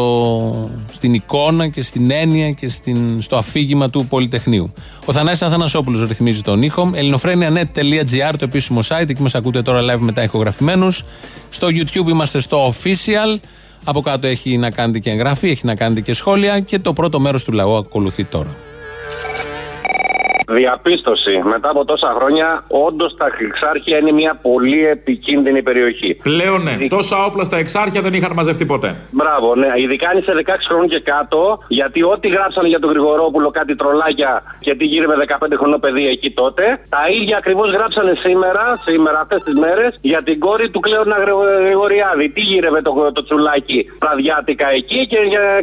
στην εικόνα και στην έννοια και στην, στο αφήγημα του Πολυτεχνείου. Ο Θανάσης Αθανασόπουλος ρυθμίζει τον ήχο. ελληνοφρένια τελεία net.gr το επίσημο site, εκεί μας ακούτε τώρα live μετά ηχογραφημένους. Στο YouTube είμαστε στο official, από κάτω έχει να κάνετε και εγγραφή, έχει να κάνετε και σχόλια και το πρώτο μέρος του λαού ακολουθεί τώρα. Διαπίστωση. Μετά από τόσα χρόνια, όντως τα Εξάρχεια είναι μια πολύ επικίνδυνη περιοχή. Πλέον ναι. Ειδικά... Τόσα όπλα στα Εξάρχεια δεν είχαν μαζευτεί ποτέ. Μπράβο, ναι. Ειδικά αν είσαι δεκαέξι χρόνων και κάτω, γιατί ό,τι γράψανε για τον Γρηγορόπουλο, κάτι τρολάκια και τι γύρευε δεκαπέντε χρονών παιδί εκεί τότε, τα ίδια ακριβώς γράψανε σήμερα, σήμερα αυτές τις μέρες, για την κόρη του Κλέωνα Γρηγοριάδη. Τι γύρευε το, το τσουλάκι βραδιάτικα εκεί και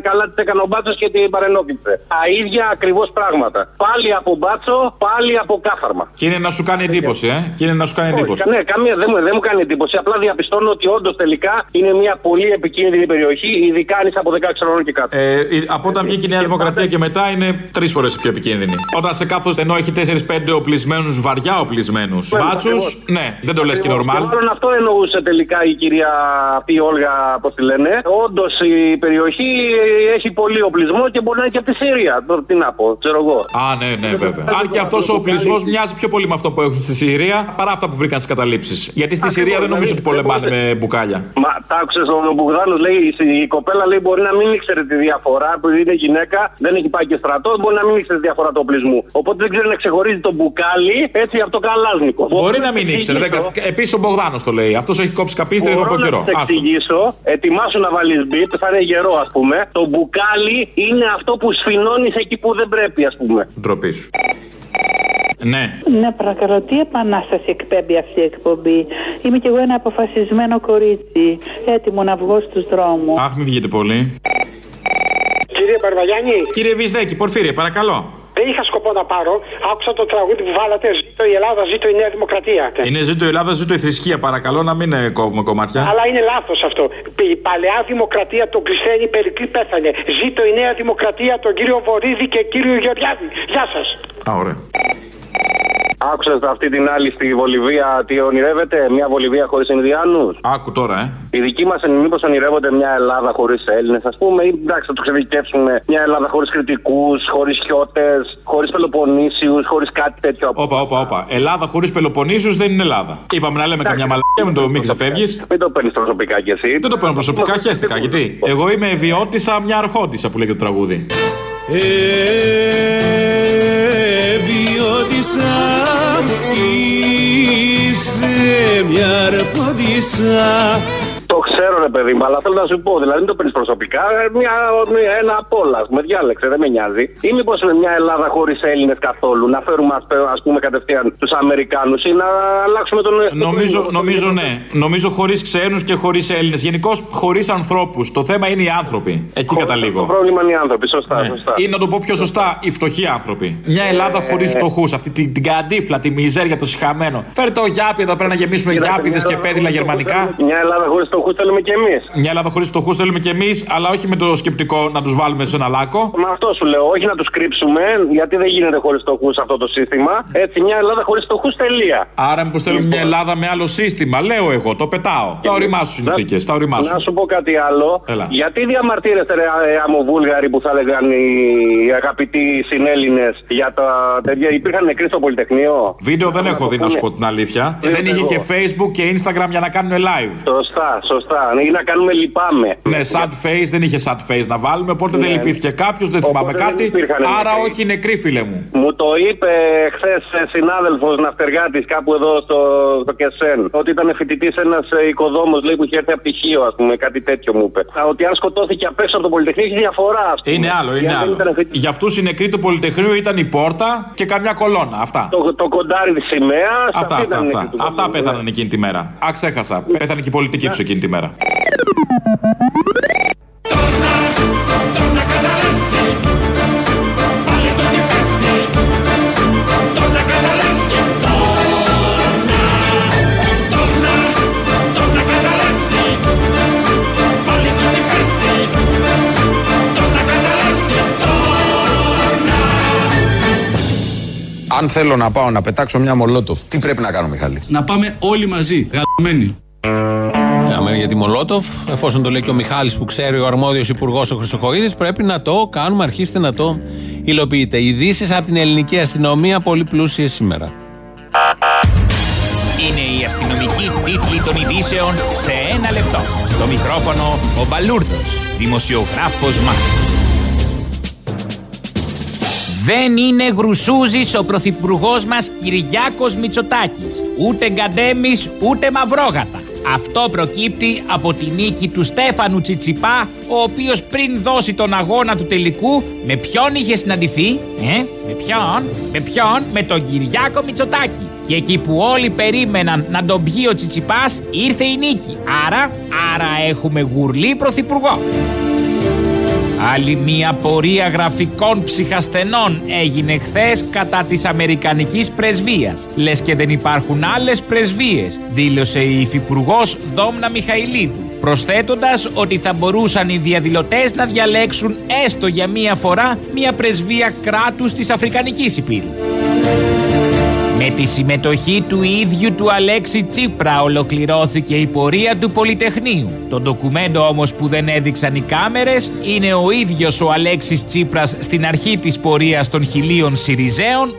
καλά τη έκανε ο Μπάτσος και την παρενόχλησε. Τα ίδια ακριβώς πράγματα. Πάλι από Μπάτσο. Πάλι από κάθαρμα. Και είναι να σου κάνει εντύπωση, ε. Και είναι να σου κάνει εντύπωση. Όχι, ναι, καμία, δεν, μου, δεν μου κάνει εντύπωση. Απλά διαπιστώνω ότι όντως τελικά είναι μια πολύ επικίνδυνη περιοχή, ειδικά αν είσαι από δεκαέξι χρονών και κάτω. Ε, από όταν βγήκε η Νέα Δημοκρατία και μετά είναι τρεις φορές πιο επικίνδυνη. Όταν σε κάθος ενώ έχει τέσσερις πέντε οπλισμένους, βαριά οπλισμένους μπάτσους, ναι, δεν το λες και νορμάλ. Μάλλον αυτό εννοούσε τελικά η κυρία Πι Όλγα, πώς τη λένε. Όντως η περιοχή έχει πολύ οπλισμό και μπορεί να είναι και από τη Σύρια. Τι να πω, ξέρω εγώ. Α, ναι, ναι, βέβαια. Και αυτός ο οπλισμός μοιάζει πιο πολύ με αυτό που έχουν στη Συρία παρά αυτά που βρήκαν στις καταλήψεις. Γιατί στη Συρία δεν νομίζω ότι πολεμάνε με μπουκάλια. Μα τα άκουσες, ο Μπογδάνος λέει, η κοπέλα λέει μπορεί να μην ήξερε τη διαφορά, επειδή είναι γυναίκα, δεν έχει πάει και στρατό, μπορεί να μην ήξερε τη διαφορά του οπλισμού. Οπότε δεν ξέρει να ξεχωρίζει το μπουκάλι έτσι από το καλάζνικο. Μπορεί να μην ήξερε. Επίσης ο Μπογδάνος το λέει. Αυτός έχει κόψει καπίστρι εδώ από καιρό. Να εξηγήσω, ετοιμάσου να βάλεις μπιπ, θα είναι γερό ας πούμε. Το μπουκάλι είναι αυτό που σφινώνεις εκεί που δεν πρέπει ας πούμε. Ντροπή σου. Ναι. Ναι, παρακαλώ, τι επανάσταση εκπέμπει αυτή η εκπομπή. Είμαι κι εγώ ένα αποφασισμένο κορίτσι, έτοιμο να βγω στους δρόμους. Αχ, μην βγείτε πολύ. Κύριε Μπαρβαγιάννη. Κύριε Βυζδέκη, Πορφύριε, παρακαλώ. Δεν είχα σκοπό να πάρω. Άκουσα το τραγούδι που βάλατε. Ζήτω η Ελλάδα, ζήτω η Νέα Δημοκρατία. Είναι ζήτω η Ελλάδα, ζήτω η θρησκεία. Παρακαλώ να μην κόβουμε κομμάτια. Αλλά είναι λάθος αυτό. Η παλαιά δημοκρατία τον Κλεισθένη Περικλή πέθανε. Ζήτω η Νέα Δημοκρατία τον κύριο Βορίδη και κύριο Γεωργιάδη. Γεια σας. Α, ωραία. Άκουσες αυτή την άλλη στη Βολιβία τι ονειρεύεται, μια Βολιβία χωρίς Ινδιάνους. Άκου τώρα, ε. Οι δικοί μας μήπως ονειρεύονται μια Ελλάδα χωρίς Έλληνες, ας πούμε, ή εντάξει, θα το ξεδικεύσουμε. Μια Ελλάδα χωρίς κριτικούς, χωρίς χιώτες, χωρίς Πελοποννήσιους, χωρίς κάτι τέτοιο. Όπα, όπα, όπα. Ελλάδα χωρίς Πελοποννήσιους δεν είναι Ελλάδα. Είπαμε να λέμε εντάξει, καμιά μαλακία, μην το μην ξεφεύγεις. Μην το παίρνεις προσωπικά κι εσύ. Δεν το παίρνω προσωπικά, Μα... χαίστηκα. Μα... Γιατί εγώ είμαι βιώτησα μια αρχόντισσα που λέει το τραγούδι. Εβιώτισσα, είσαι μια αρποντισσα. Το ξέρω ρε παιδί μου, αλλά θέλω να σου πω, δηλαδή μην το παίρνεις προσωπικά, μια, ένα απ' όλα, με διάλεξε, δεν με νοιάζει. Ή μήπως είναι μια Ελλάδα χωρίς Έλληνες καθόλου, να φέρουμε ας πούμε κατευθείαν τους Αμερικάνους ή να αλλάξουμε τον... Νομίζω, τον... νομίζω ναι, νομίζω χωρίς ξένους και χωρίς Έλληνες, γενικώς χωρίς ανθρώπους, το θέμα είναι οι άνθρωποι, εκεί Χω, καταλήγω. Το πρόβλημα είναι οι άνθρωποι, σωστά, ναι. σωστά. Ή να το πω πιο σωστά, οι φτωχοί άνθρωποι. Μια Ελλάδα ε... χωρίς φτωχούς, αυτή την, την καντίφλα, τη μιζέρια, το συχαμένο. Φέρτε ο Γιάπη εδώ πρέπει να γεμίσουμε Γιάπηδες και πέδιλα γερμανικά. Μια Ελλάδα χωρίς φτωχούς θέλουμε κι εμείς. Μια Ελλάδα χωρίς φτωχούς θέλουμε κι εμείς, αλλά όχι με το σκεπτικό να τους βάλουμε σε ένα λάκκο. Μα αυτό σου λέω, όχι να τους κρύψουμε, γιατί δεν γίνεται χωρίς φτωχούς αυτό το σύστημα. Έτσι, μια Ελλάδα χωρίς φτωχούς, τελεία. Άρα, μήπως θέλουμε λοιπόν. Μια Ελλάδα με άλλο σύστημα, λέω εγώ, το πετάω. Θα οριμάσουν συνθήκες, θα οριμάσουν. Να σου πω κάτι άλλο. Έλα. Γιατί διαμαρτύρεστε, ρε αμοβούλγαροι που θα έλεγαν οι αγαπητοί συνέλληνες για τα παιδιά, υπήρχαν νεκροί στο Πολυτεχνείο. Βίντεο δεν έχω δει, να σου πω την αλήθεια. Δεν είχε και Facebook και Instagram για να κάνουν live. Σωστά. σωστά. Ναι, ή να κάνουμε λυπάμαι. Ναι, sad face, δεν είχε sad face να βάλουμε, οπότε ναι. δεν λυπήθηκε κάποιο, δεν θυμάμαι οπότε κάτι. Δεν άρα, νεκροί. Όχι νεκροί, φίλε μου. Μου το είπε χθες συνάδελφος ναυτεργάτης κάπου εδώ στο, στο Κεσέν. Ότι ήταν φοιτητής ένας οικοδόμος, λέει, που είχε έρθει από πτυχίο, ας πούμε, κάτι τέτοιο μου είπε. Ότι αν σκοτώθηκε απ' έξω από το Πολυτεχνείο, έχει διαφορά, ας πούμε. Είναι άλλο, είναι άλλο. Για αυτούς οι νεκροί του Πολυτεχνείου ήταν η πόρτα και καμιά κολόνα. Αυτά. Το, το κοντάρι τη σημαία. Αυτά, αυτά, αυτά. Αυτά πέθαναν εκείνη τη μέρα. Α, ξέχασα. Πέθανε και η πολιτική τους εκείνη τη μέρα. Αν θέλω να πάω να πετάξω μια μολότοφ, τι πρέπει να κάνω, Μιχάλη? Να πάμε όλοι μαζί, γαμμένοι. Γαμμένοι για τη μολότοφ, εφόσον το λέει και ο Μιχάλης που ξέρει, ο αρμόδιος υπουργός ο Χρυσοχοίδης, πρέπει να το κάνουμε, αρχίστε να το υλοποιείτε. Ειδήσεις από την ελληνική αστυνομία, πολύ πλούσιες σήμερα. Είναι η αστυνομική τίτλη των ειδήσεων σε ένα λεπτό. Στο μικρόφωνο ο Μπαλούρδος, δημοσιογράφος Μάρκος. Δεν είναι γρουσούζης ο πρωθυπουργός μας Κυριάκος Μητσοτάκης, ούτε γκαντέμις, ούτε μαυρόγατα. Αυτό προκύπτει από τη νίκη του Στέφανου Τσιτσιπά, ο οποίος πριν δώσει τον αγώνα του τελικού, με ποιον είχε συναντηθεί, ε, με ποιον, με ποιον, με τον Κυριάκο Μητσοτάκη. Και εκεί που όλοι περίμεναν να τον πιει ο Τσιτσιπάς, ήρθε η νίκη. Άρα, άρα έχουμε γουρλή πρωθυπουργό. Άλλη μία πορεία γραφικών ψυχασθενών έγινε χθες κατά της Αμερικανικής πρεσβείας. Λες και δεν υπάρχουν άλλες πρεσβείες, δήλωσε η υφυπουργός Δόμνα Μιχαηλίδου, προσθέτοντας ότι θα μπορούσαν οι διαδηλωτές να διαλέξουν έστω για μία φορά μία πρεσβεία κράτους της Αφρικανικής Ηπείρου. Με τη συμμετοχή του ίδιου του Αλέξη Τσίπρα ολοκληρώθηκε η πορεία του Πολυτεχνείου. Το ντοκουμέντο όμως που δεν έδειξαν οι κάμερες είναι ο ίδιος ο Αλέξης Τσίπρας στην αρχή της πορείας των χιλίων Συριζέων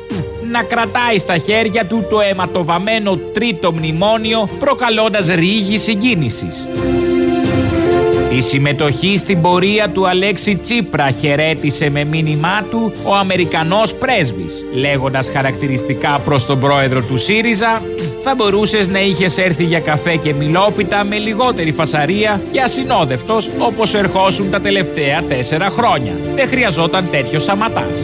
να κρατάει στα χέρια του το αιματοβαμμένο τρίτο μνημόνιο, προκαλώντας ρίγη συγκίνησης. Η συμμετοχή στην πορεία του Αλέξη Τσίπρα χαιρέτησε με μήνυμά του ο Αμερικανός πρέσβης, λέγοντας χαρακτηριστικά προς τον πρόεδρο του ΣΥΡΙΖΑ «Θα μπορούσες να είχες έρθει για καφέ και μιλόπιτα με λιγότερη φασαρία και ασυνόδευτος όπως ερχόσουν τα τελευταία τέσσερα χρόνια. Δεν χρειαζόταν τέτοιο σαματάς».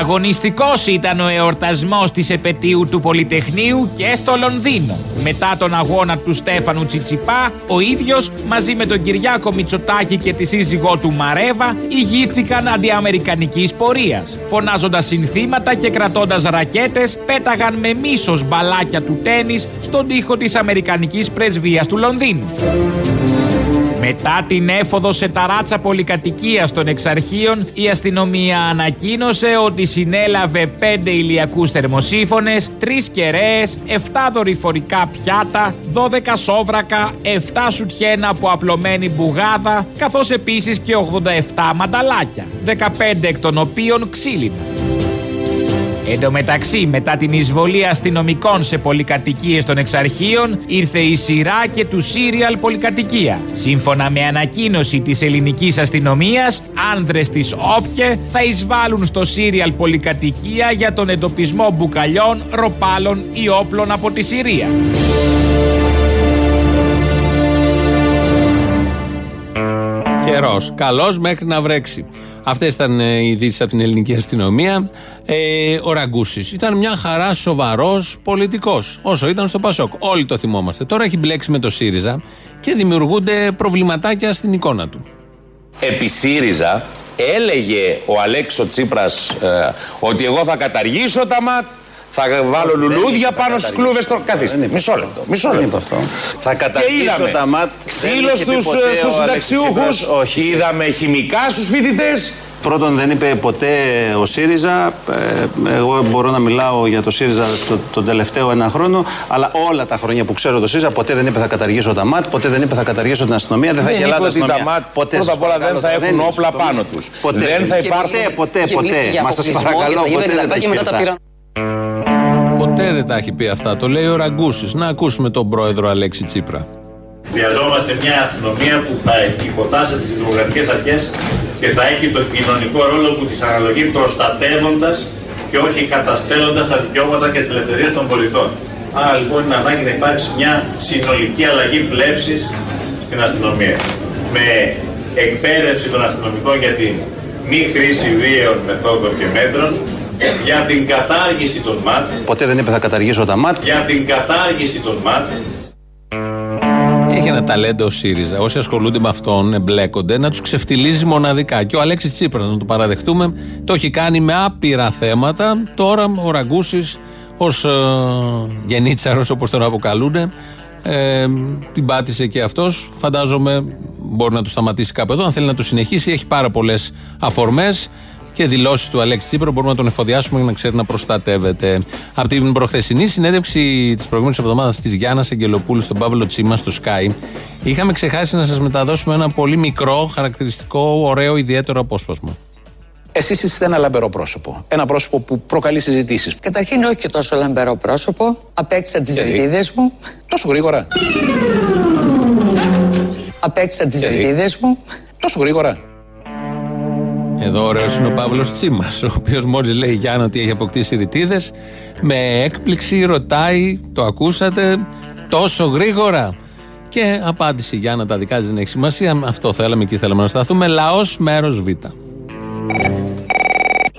Αγωνιστικός ήταν ο εορτασμός της επετείου του Πολυτεχνείου και στο Λονδίνο. Μετά τον αγώνα του Στέφανου Τσιτσιπά, ο ίδιος μαζί με τον Κυριάκο Μητσοτάκη και τη σύζυγό του Μαρέβα ηγήθηκαν αντιαμερικανικής πορείας. Φωνάζοντας συνθήματα και κρατώντας ρακέτες, πέταγαν με μίσος μπαλάκια του τένις στον τοίχο της Αμερικανικής πρεσβείας του Λονδίνου. Μετά την έφοδο σε ταράτσα πολυκατοικίας των Εξαρχείων, η αστυνομία ανακοίνωσε ότι συνέλαβε πέντε ηλιακούς θερμοσύφωνες, τρεις κεραίες, εφτά δορυφορικά πιάτα, δώδεκα σόβρακα, εφτά σουτιένα από απλωμένη μπουγάδα, καθώς επίσης και ογδόντα επτά μανταλάκια, δεκαπέντε εκ των οποίων ξύλινα. Εν τω μεταξύ, μετά την εισβολή αστυνομικών σε πολυκατοικίες των Εξαρχείων, ήρθε η σειρά και του σύριαλ πολυκατοικία. Σύμφωνα με ανακοίνωση της ελληνικής αστυνομίας, άνδρες της όπκε θα εισβάλλουν στο σύριαλ πολυκατοικία για τον εντοπισμό μπουκαλιών, ροπάλων ή όπλων από τη Συρία. Καιρός. Καλός μέχρι να βρέξει. Αυτές ήταν οι ειδήσεις από την ελληνική αστυνομία. Ε, ο Ραγούσης ήταν μια χαρά σοβαρός πολιτικός, όσο ήταν στο Πασόκ. Όλοι το θυμόμαστε. Τώρα έχει μπλέξει με το ΣΥΡΙΖΑ και δημιουργούνται προβληματάκια στην εικόνα του. Επί ΣΥΡΙΖΑ έλεγε ο Αλέξο Τσίπρας ε, ότι εγώ θα καταργήσω τα ΜΑΤ, θα βάλω λουλούδια πάνω στους κλούβες των... Καθίστε, μισό λεπτό, μισό λεπτό. Θα καταργήσω τα ΜΑΤ. Ξύλο στους συνταξιούχους, είδαμε χημικά στους φοιτητές. Πρώτον, δεν είπε ποτέ ο ΣΥΡΙΖΑ, ε, εγώ μπορώ να μιλάω για το ΣΥΡΙΖΑ τον το τελευταίο ένα χρόνο, αλλά όλα τα χρόνια που ξέρω το ΣΥΡΙΖΑ, ποτέ δεν είπε θα καταργήσω τα ΜΑΤ, ποτέ δεν είπε θα καταργήσω την αστυνομία, δεν θα γελάει η αστυνομία. Τα ΜΑΤ, ποτέ, πρώτα απ' όλα δεν θα έχουν όπλα πάνω τους. Δεν θα υπάρχουν. Ποτέ, ποτέ, ποτέ. Μα σας παρακαλώ, ποτέ δεν τα πήραν. ποτέ δεν τα έχει πει αυτά. Το λέει ο Ραγκούσης. Να ακούσουμε τον πρόεδρο Αλέξη Τσίπρα. Χρειαζόμαστε μια αστυνομία που θα υποτάσσεται στις δημοκρατικές αρχές και θα έχει τον κοινωνικό ρόλο που της αναλογεί, προστατεύοντας και όχι καταστέλλοντας τα δικαιώματα και τις ελευθερίες των πολιτών. Άρα λοιπόν είναι ανάγκη να υπάρξει μια συνολική αλλαγή βλέψης στην αστυνομία. Με εκπαίδευση των αστυνομικών για τη μη χρήση βίαιων μεθόδων και μέτρων, για την κατάργηση των ΜΑΤ. Ποτέ δεν είπε θα καταργήσω τα ΜΑΤ. Για την κατάργηση των ΜΑΤ. Έχει ένα ταλέντο ο ΣΥΡΙΖΑ. Όσοι ασχολούνται με αυτόν, εμπλέκονται, να τους ξεφτιλίζει μοναδικά. Και ο Αλέξης Τσίπρας, να το παραδεχτούμε, το έχει κάνει με άπειρα θέματα. Τώρα ο Ραγκούσης, ως ε, γενίτσαρος όπως τον αποκαλούν, ε, την πάτησε και αυτός. Φαντάζομαι μπορεί να το σταματήσει κάπου εδώ. Αν θέλει να το συνεχίσει, έχει πάρα πολλές αφορμές και δηλώσεις του Αλέξη Τσίπρα. Μπορούμε να τον εφοδιάσουμε για να ξέρει να προστατεύεται. Από την προχθεσινή συνέντευξη της προηγούμενης εβδομάδας της Γιάννας Αγγελοπούλου στον Παύλο Τσίμα στο Sky, είχαμε ξεχάσει να σας μεταδώσουμε ένα πολύ μικρό, χαρακτηριστικό, ωραίο, ιδιαίτερο απόσπασμα. Εσείς είστε ένα λαμπερό πρόσωπο. Ένα πρόσωπο που προκαλεί συζητήσεις. Καταρχήν, όχι και τόσο λαμπερό πρόσωπο. Απέξα τις διελίδες μου. Τόσο γρήγορα. Απέξα τις διελίδες μου. Τόσο γρήγορα. Εδώ ωραίος είναι ο Παύλος Τσίμας, ο οποίος μόλις λέει Γιάννα ότι έχει αποκτήσει ρητίδες, με έκπληξη ρωτάει, το ακούσατε, τόσο γρήγορα. Και απάντηση Γιάννα, τα δικά της δεν έχει σημασία, αυτό θέλαμε, εκεί θέλαμε να σταθούμε. Λαός, μέρος Β.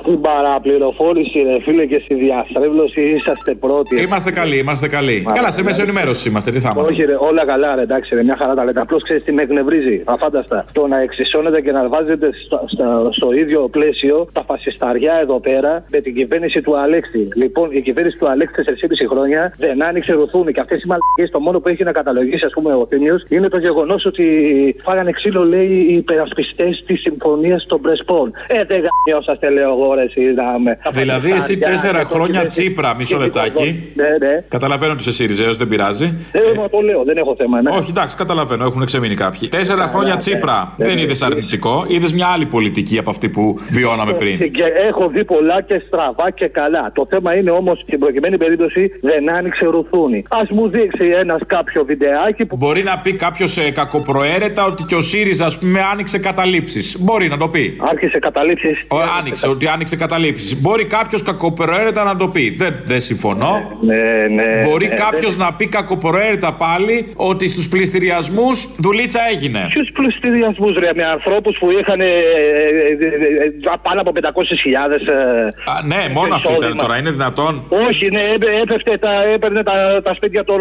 Στην παραπληροφόρηση, ρε φίλε, και στη διαστρέβλωση είσαστε πρώτοι. Είμαστε καλοί, είμαστε καλοί. Μα, καλά, σε μέσο ενημέρωση είμαστε, τι θα είμαστε. Όχι, ρε, όλα καλά, ρε, εντάξει, ρε, μια χαρά τα λέτε. Απλώς ξέρεις τι με εκνευρίζει, αφάνταστα. Το να εξισώνετε και να βάζετε στο, στο, στο ίδιο πλαίσιο τα φασισταριά εδώ πέρα με την κυβέρνηση του Αλέξη. Λοιπόν, η κυβέρνηση του Αλέξη τέσσερα και μισό χρόνια δεν άνοιξε ρουθούνη. Και αυτές οι μαλακίες, το μόνο που έχει να καταλογίσει, ας πούμε, ο Θήμιος, είναι το γεγονός ότι φάγανε ξύλο, λέει, οι υπερασπιστές της συμφωνίας των Πρεσπών. Ε, δεν γαμιώσαστε, λέω εγώ. Δηλαδή, εσύ τέσσερα χρόνια Τσίπρα, μισό λεπτάκι. Καταλαβαίνω τους εσύ ριζέως, δεν πειράζει. Εγώ το λέω, δεν έχω θέμα. Όχι, εντάξει, καταλαβαίνω, έχουν ξεμείνει κάποιοι. Τέσσερα χρόνια Τσίπρα, δεν είδες αρνητικό, είδες μια άλλη πολιτική από αυτή που βιώναμε πριν. Έχω δει πολλά και στραβά και καλά. Το θέμα είναι όμως, στην προκειμένη περίπτωση, δεν άνοιξε ρουθούνη. Ας μου δείξει ένας κάποιο βιντεάκι που. Μπορεί να πει κάποιο κακοπροαίρετα ότι και ο ΣΥΡΙΖΑ, ας πούμε, άνοιξε καταλήψεις. Μπορεί να το πει. Άρχισε καταλήψεις. Άνοιξε, ότι άνοιξε. Μπορεί κάποιος κακοπροαίρετα να το πει. Δεν, δεν συμφωνώ. Ναι, ναι, μπορεί ναι, κάποιος ναι. να πει κακοπροαίρετα πάλι ότι στους πληστηριασμούς δουλίτσα έγινε. Ποιους πληστηριασμούς, ρε, με ανθρώπους που είχαν ε, ε, ε, πάνω από πεντακόσιες χιλιάδες. Ε, ναι, μόνο αυτό ήταν τώρα. Είναι δυνατόν. Όχι, ναι, έπεφτε τα, έπαιρνε τα, τα σπίτια το,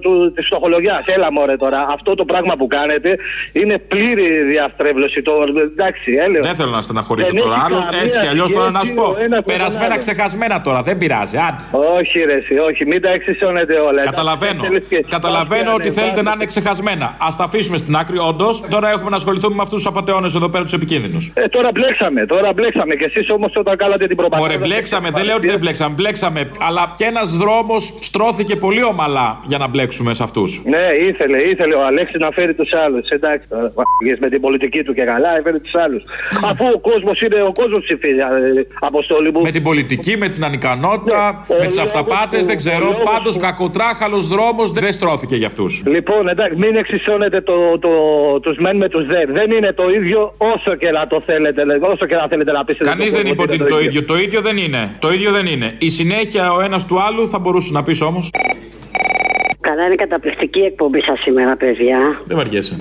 το, της φτωχολογιάς. Έλα, μωρέ τώρα. Αυτό το πράγμα που κάνετε είναι πλήρη διαστρέβλωση. Το, εντάξει, έλεος. Δεν θέλω να στεναχωρήσω τώρα άλλον. Έτσι κι αλλιώς τώρα. Να σου πω, περασμένα, ξεχασμένα τώρα, δεν πειράζει. Άντε. Όχι, ρε, εσύ, όχι, μην τα εξισώνετε όλα. Καταλαβαίνω. Καταλαβαίνω ότι θέλετε να είναι ξεχασμένα. Α τα αφήσουμε στην άκρη, όντως. Τώρα έχουμε να ασχοληθούμε με αυτούς τους απατεώνες εδώ πέρα, τους επικίνδυνους. Ε, τώρα μπλέξαμε, τώρα μπλέξαμε. Και εσείς όμως όταν κάνατε την προπαγάνδα. Ωραία, μπλέξαμε, δεν λέω ότι δεν μπλέξαμε, μπλέξαμε. Αλλά και ένας δρόμος στρώθηκε πολύ ομαλά για να μπλέξουμε σε αυτούς. Ναι, ήθελε, ήθελε ο Αλέξης να φέρει τους άλλους. Εντάξει, με την πολιτική του και καλά, έφερε τους άλλους. Αφού ο κόσμος είναι, ο κόσμος ψηφίζει. Με την πολιτική, με την ανικανότητα, ναι, με τις αυταπάτες, δεν ξέρω. Πάντως, που... κακοτράχαλος δρόμος δεν στρώθηκε για αυτούς. Λοιπόν, εντάξει, μην εξισώνετε το, το, τους μεν με τους δε. Δεν είναι το ίδιο όσο και να το θέλετε, όσο και να θέλετε να πείσετε. Κανείς δεν είπε ότι είναι το ίδιο. Το ίδιο δεν είναι. Το ίδιο δεν είναι. Η συνέχεια ο ένας του άλλου θα μπορούσε να πεις όμως. Καλά, είναι καταπληκτική εκπομπή σας σήμερα, παιδιά. Δεν μ' αργέσαι.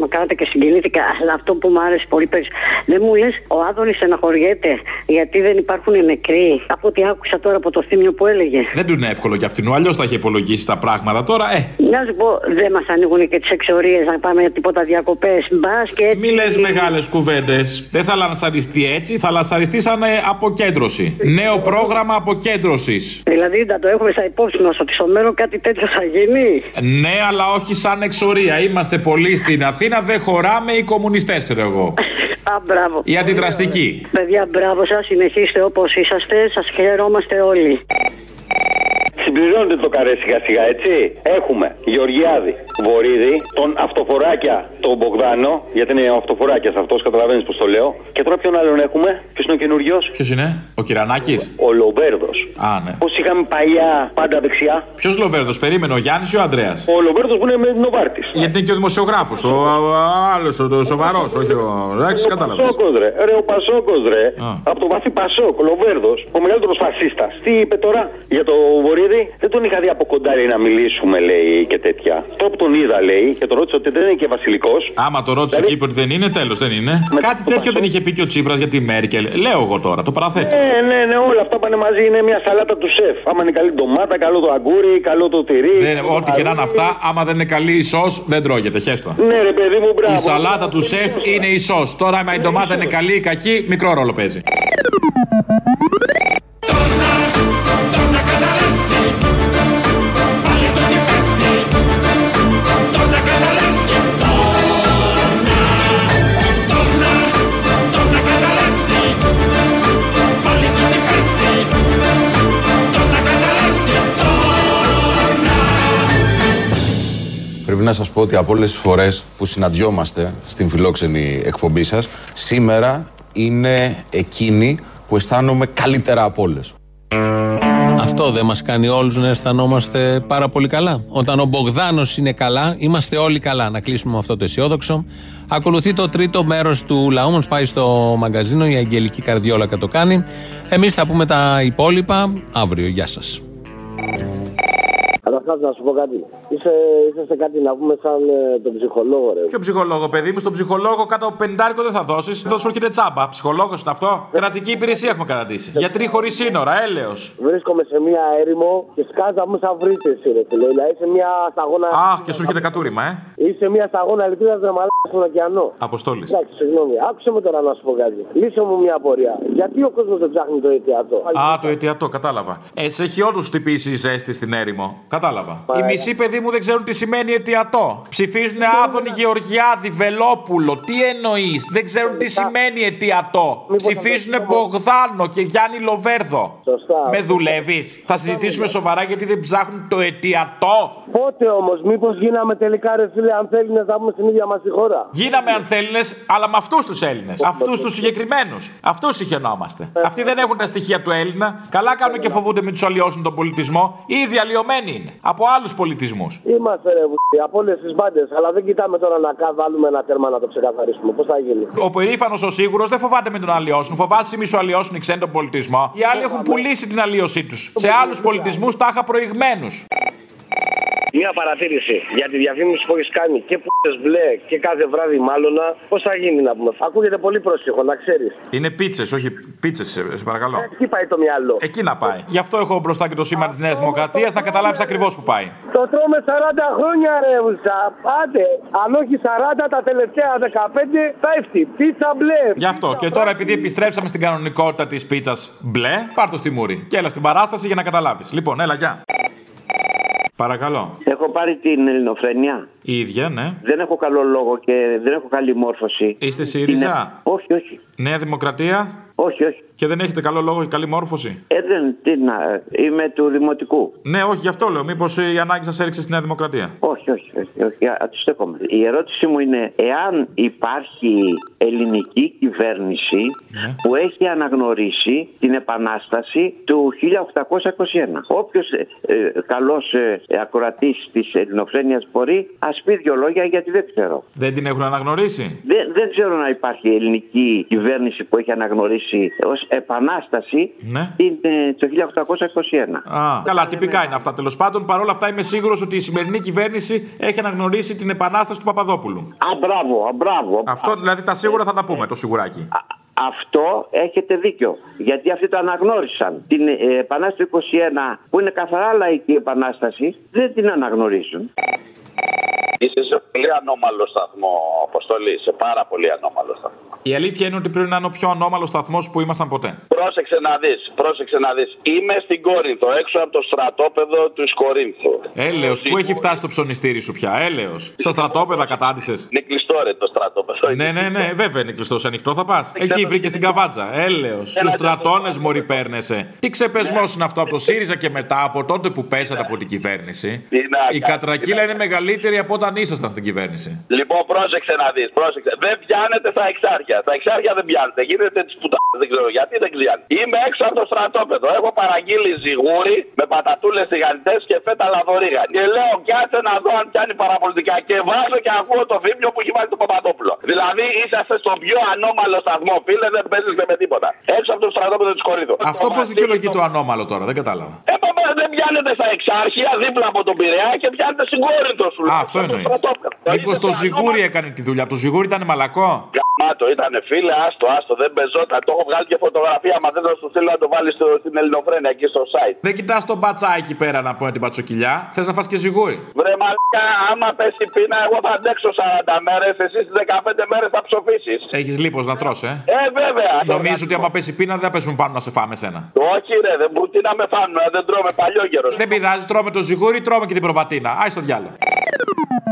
Με κάνατε και συγκινήθηκα, αλλά αυτό που μου άρεσε πολύ περισσότερο. Δεν μου λες, ο Άδωνης στεναχωριέται γιατί δεν υπάρχουν νεκροί. Από ό,τι άκουσα τώρα από το Θήμιο που έλεγε. Δεν του είναι εύκολο κι αυτήν, αλλιώς θα είχε υπολογίσει τα πράγματα τώρα, ε. Να σου πω, δεν μας ανοίγουν και τις εξορίες να πάμε τίποτα διακοπές. Μπας και. Μη λες μεγάλες κουβέντες. Δεν θα λανσαριστεί έτσι, θα λανσαριστεί σαν αποκέντρωση. Νέο πρόγραμμα αποκέντρωσης. Δηλαδή να το έχουμε στα υπόψη μας ότι στο μέλλον κάτι τέτοιο θα γίνει. Ναι, αλλά όχι σαν εξορία. Είμαστε πολλοί στην Αθήνα, δεν χωράμε οι κομμουνιστές, ξέρω εγώ. Α, μπράβο. Οι αντιδραστικοί. Παιδιά, μπράβο σας, συνεχίστε όπως είσαστε, σας χαιρόμαστε όλοι. Συμπληρώνεται το καρέ σιγά σιγά, έτσι. Έχουμε Γεωργιάδη, Βορίδη, τον αυτοφοράκια τον Μπογδάνο, γιατί είναι ο αυτοφοράκιας αυτός, καταλαβαίνεις πώς το λέω. Και τώρα ποιον άλλον έχουμε, ποιος είναι ο καινούριος. Ποιος είναι, ο Κυρανάκης. Ο Λοβέρδος. Α, ναι. Πώς είχαμε παλιά πάντα δεξιά. Ποιος Λοβέρδος, περίμενε, ο Γιάννης ή ο Ανδρέας. Ο Λοβέρδος που είναι με την Νοβάρτης. Γιατί είναι και ο δημοσιογράφος, ο άλλος, ο, ο, ο σοβαρός, όχι ο. Εντάξει, κατάλαβες. Ο Πασόκος, ρε. Από το βαθύ Πασόκ, ο Λοβέρδος, ο μεγαλύτερος φασίστας. Τι είπε τώρα για το Βορίδη, δεν τον είχα δει από κοντά να μιλήσουμε, λέει, και τέτοια. Τώρα που τον είδα, λέει, και τον ρώτησε ότι δεν είναι και βασιλικός. Άμα το ρώτησε δηλαδή... εκεί ότι δεν είναι, τέλος δεν είναι. Με κάτι τέτοιο Πασόκ δεν είχε πει και ο Τσίπρας για τη Μέρκελ. Λέω εγώ τώρα, το παραθέτω. Ναι, ναι, ναι, όλα αυτά πάνε μαζί. Είναι μια σαλάτα του σεφ. Άμα είναι καλή ντομάτα, καλό το αγκούρι, καλό το τυρί. Δεν, το ό,τι και να είναι αυτά, άμα δεν είναι καλή η σος, δεν τρώγεται. Χέστο. Ναι, ρε παιδί μου, μπράβο. Η σαλάτα του σεφ είναι η σος. Τώρα, άμα η ντομάτα είναι καλή ή κακή, μικρό ρόλο παίζει. Πρέπει να σας πω ότι από όλες τις φορές που συναντιόμαστε στην φιλόξενη εκπομπή σας, σήμερα είναι εκείνη που αισθάνομαι καλύτερα από όλες. Αυτό δεν μας κάνει όλους να αισθανόμαστε πάρα πολύ καλά. Όταν ο Μπογδάνος είναι καλά, είμαστε όλοι καλά. Να κλείσουμε με αυτό το αισιόδοξο. Ακολουθεί το τρίτο μέρος του λαού. Μας πάει στο μαγκαζίνο, η Αγγελική Καρδιόλακα το κάνει. Εμείς θα πούμε τα υπόλοιπα αύριο. Γεια σας. Καταρχάς να σου πω κάτι. Είσαι, είσαι σε κάτι να πούμε σαν ε, τον ψυχολόγο, ρε. Ποιο ψυχολόγο, παιδί μου, στον ψυχολόγο κάτω από πεντάρικο δεν θα δώσεις. Δεν σου έρχεται τσάμπα. Ψυχολόγος είναι αυτό. Κρατική υπηρεσία έχουμε κατατήσει. Γιατροί χωρίς σύνορα, έλεος. Βρίσκομαι σε μία έρημο και σκάζα μου σαν βρύτες, ρε. Δηλαδή σε μία σταγόνα. Αχ, και σου έρχεται κατούριμα, ε. Είσαι μία σταγόνα ελπίδα δρομαλά στον ωκεανό. Αποστόλη. Εντάξει, συγγνώμη. Άκουσε με τώρα να σου πω κάτι. Λύσε μου μία απορία. Γιατί ο κόσμος δεν ψάχνει το αιτιατό. Α, το αιτιατό, κατάλαβα. Εσύ έχει όντως χτυπήσει η ζέστη στην έρημο. Κατάλαβα. Οι μισοί, παιδί μου, δεν ξέρουν τι σημαίνει αιτιατό. Ψηφίζουν Άδωνη Γεωργιάδη, Βελόπουλο. Τι εννοείς, δεν ξέρουν τι σημαίνει αιτιατό. Ψηφίζουν Μπογδάνο και Γιάννη Λοβέρδο. Σωστά. Με δουλεύεις. Θα συζητήσουμε σοβαρά γιατί δεν ψάχνουν το αιτιατό. Πότε όμως, μήπως γίναμε τελικά, ρε φίλε, αν θέλει να πούμε στην ίδια μας τη χώρα. Γίναμε αν θέλει, αλλά με αυτούς τους Έλληνες. Αυτούς τους συγκεκριμένους. Αυτούς συχαινόμαστε. Αυτοί δεν έχουν τα στοιχεία του Έλληνα. Καλά κάνουν και φοβούνται μην τους αλλοιώσουν τον πολιτισμό. Ήδη αλλοιωμένοι. Από άλλους πολιτισμούς. Είμαστε ρε βουλή, από όλες τις μπάντες, αλλά δεν κοιτάμε τώρα να βάλουμε ένα τέρμα να το ξεκαθαρίσουμε. Πώς θα γίνει. Ο περήφανος ο σίγουρος δεν φοβάται με τον αλλοιώσουν. Φοβάσαι μη σου αλλοιώσουν οι ξένοι τον πολιτισμό. Οι άλλοι έχουν πουλήσει την αλλοιώσή τους σε άλλους πολιτισμούς τάχα προηγμένους. Μια παρατήρηση για τη διαφήμιση που έχεις κάνει και π***ες μπλε και κάθε βράδυ μάλλονα. Πώς θα γίνει να πούμε. Ακούγεται πολύ πρόσεχο, να ξέρεις. Είναι πίτσες, όχι πίτσες, σε παρακαλώ. Ε, εκεί πάει το μυαλό. Εκεί να πάει. Γι' αυτό έχω μπροστά και το σήμα της Νέας Δημοκρατίας, να καταλάβεις ακριβώς που πάει. Το τρώμε σαράντα χρόνια ρε Βουσα. Πάτε. Αν όχι σαράντα, τα τελευταία δεκαπέντε πέφτει. Πίτσα μπλε. Γι' αυτό. Και τώρα επειδή επιστρέψαμε στην κανονικότητα της πίτσας μπλε, πάρ' το στη μούρη. Και έλα στην παράσταση για να καταλάβεις. Λοιπόν, έλα, γεια. Παρακαλώ. Έχω πάρει την Ελληνοφρένια. Η ίδια, ναι. Δεν έχω καλό λόγο και δεν έχω καλή μόρφωση. Είστε ΣΥΡΙΖΑ. Είναι... Όχι, όχι. Νέα Δημοκρατία. Όχι, όχι. Και δεν έχετε καλό λόγο και καλή μόρφωση. Ε, δεν, τι να, είμαι του Δημοτικού. Ναι, όχι, γι' αυτό λέω. Μήπως η ανάγκη σας έριξε στη Νέα Δημοκρατία. Όχι, όχι, όχι, όχι. Α, το στέκομαι. Η ερώτησή μου είναι, εάν υπάρχει ελληνική κυβέρνηση ναι. που έχει αναγνωρίσει την επανάσταση του χίλια οκτακόσια είκοσι ένα. Όποιος ε, ε, καλός ε, ακροατής της Ελληνοφρένειας μπορεί, ας πει δυο λόγια γιατί δεν ξέρω. Δεν την έχουν αναγνωρίσει. Δεν, δεν ξέρω να υπάρχει ελληνική κυβέρνηση που έχει αναγνωρίσει ως επανάσταση ναι. την, ε, το χίλια οκτακόσια είκοσι ένα. Α, καλά, τυπικά είναι αυτά. Τέλος πάντων, παρόλα αυτά είμαι σίγουρος ότι η σημερινή κυβέρνηση έχει αναγνωρίσει την επανάσταση του Παπαδόπουλου. Α, μπράβο, α, μπράβο. Αυτό δηλαδή τα σίγουρα θα τα πούμε, το σιγουράκι. Α, αυτό έχετε δίκιο. Γιατί αυτοί το αναγνώρισαν. Την ε, επανάσταση του είκοσι ένα, που είναι καθαρά λαϊκή επανάσταση, δεν την αναγνωρίζουν. Είσαι σε πολύ ανώμαλο σταθμό, Αποστολή. Σε πάρα πολύ ανώμαλο σταθμό. Η αλήθεια είναι ότι πρέπει να είναι ο πιο ανώμαλο σταθμό που ήμασταν ποτέ. Πρόσεξε να δει, πρόσεξε να δει. Είμαι στην Κόρινθο, έξω από το στρατόπεδο τη Κορίνθου. Έλεος, πού έχει φτάσει το ψωνιστήρι σου πια, έλεος. Στα στρατόπεδα κατάντησε. Είναι κλειστό. κλειστό ρε το στρατόπεδο. Ναι, ναι, ναι, βέβαια είναι κλειστό. Ανοιχτό θα πας. Εκεί βρήκε την καβάτσα. Έλεος. Στους στρατώνες μωρή παίρνεσαι. Τι ξεπεσμός είναι αυτό από το ΣΥΡΙΖΑ και μετά από τότε που πέσατε από την κυβέρνηση. Η κατρακύλα είναι μεγαλύτερη από όταν ήσασταν στην κυβέρνηση. Λοιπόν, πρόσεξε να δεις. Δεν πιάνετε στα Εξάρχεια. Τα Εξάρχεια δεν πιάνετε. Γίνεται τη πουτά. Δεν ξέρω γιατί δεν πιάνετε. Είμαι έξω από το στρατόπεδο. Έχω παραγγείλει ζιγούρι με πατατούλες τηγανιτές και φέτα λαδορίγα. Και λέω κάτσε να δω αν πιάνει παραπολιτικά. Και βάζω και ακούω το βίντεο που έχει βάλει το Παπαδόπουλο. Δηλαδή είσαστε στον πιο ανώμαλο σταθμό, φίλε, δεν παίζεστε με τίποτα. Έξω από το στρατόπεδο της Κορίδου. Αυτό πώς δικαιολογεί το ανώμαλο τώρα, δεν κατάλαβα. Ε, παπά, δεν πιάνετε στα Εξάρχεια δίπλα από τον Πειραιά και πιάνετε συγκόρυντο σου. Α, αυτό εννοείς. Μήπως το ζιγούρι έκανε τη δουλειά. Το ζιγούρι ήταν μαλακό. Γαμάτο ήταν, φίλε, άστο, άστο, δεν πεζόταν. Το έχω βγάλει και φωτογραφία, μα δεν θα σου θέλω να το βάλει στην Ελληνοφρένια εκεί στο site. Δεν κοιτάς τον μπατσάκι πέρα να πούμε την πατσοκυλιά. Θες να φας και ζιγούρι. Βρε μαλακά, άμα πέσει πείνα, εγώ θα αντέξω σαράντα μέρες, εσύ στις δεκαπέντε μέρες θα ψοφήσεις. Έχεις λίπος να τρως, ε. Ε, βέβαια. Νομίζω ότι άμα πέσει πείνα δεν θα πέσουμε πάνω να σε φάμε σένα. Όχι, ρε, δεν μπορεί να με φάμε, δεν τρώμε παλιό καιρό. Δεν πειράζει, τρώμε το ζιγούρι, τρώμε και την προβατίνα. Άι στο διάλογο.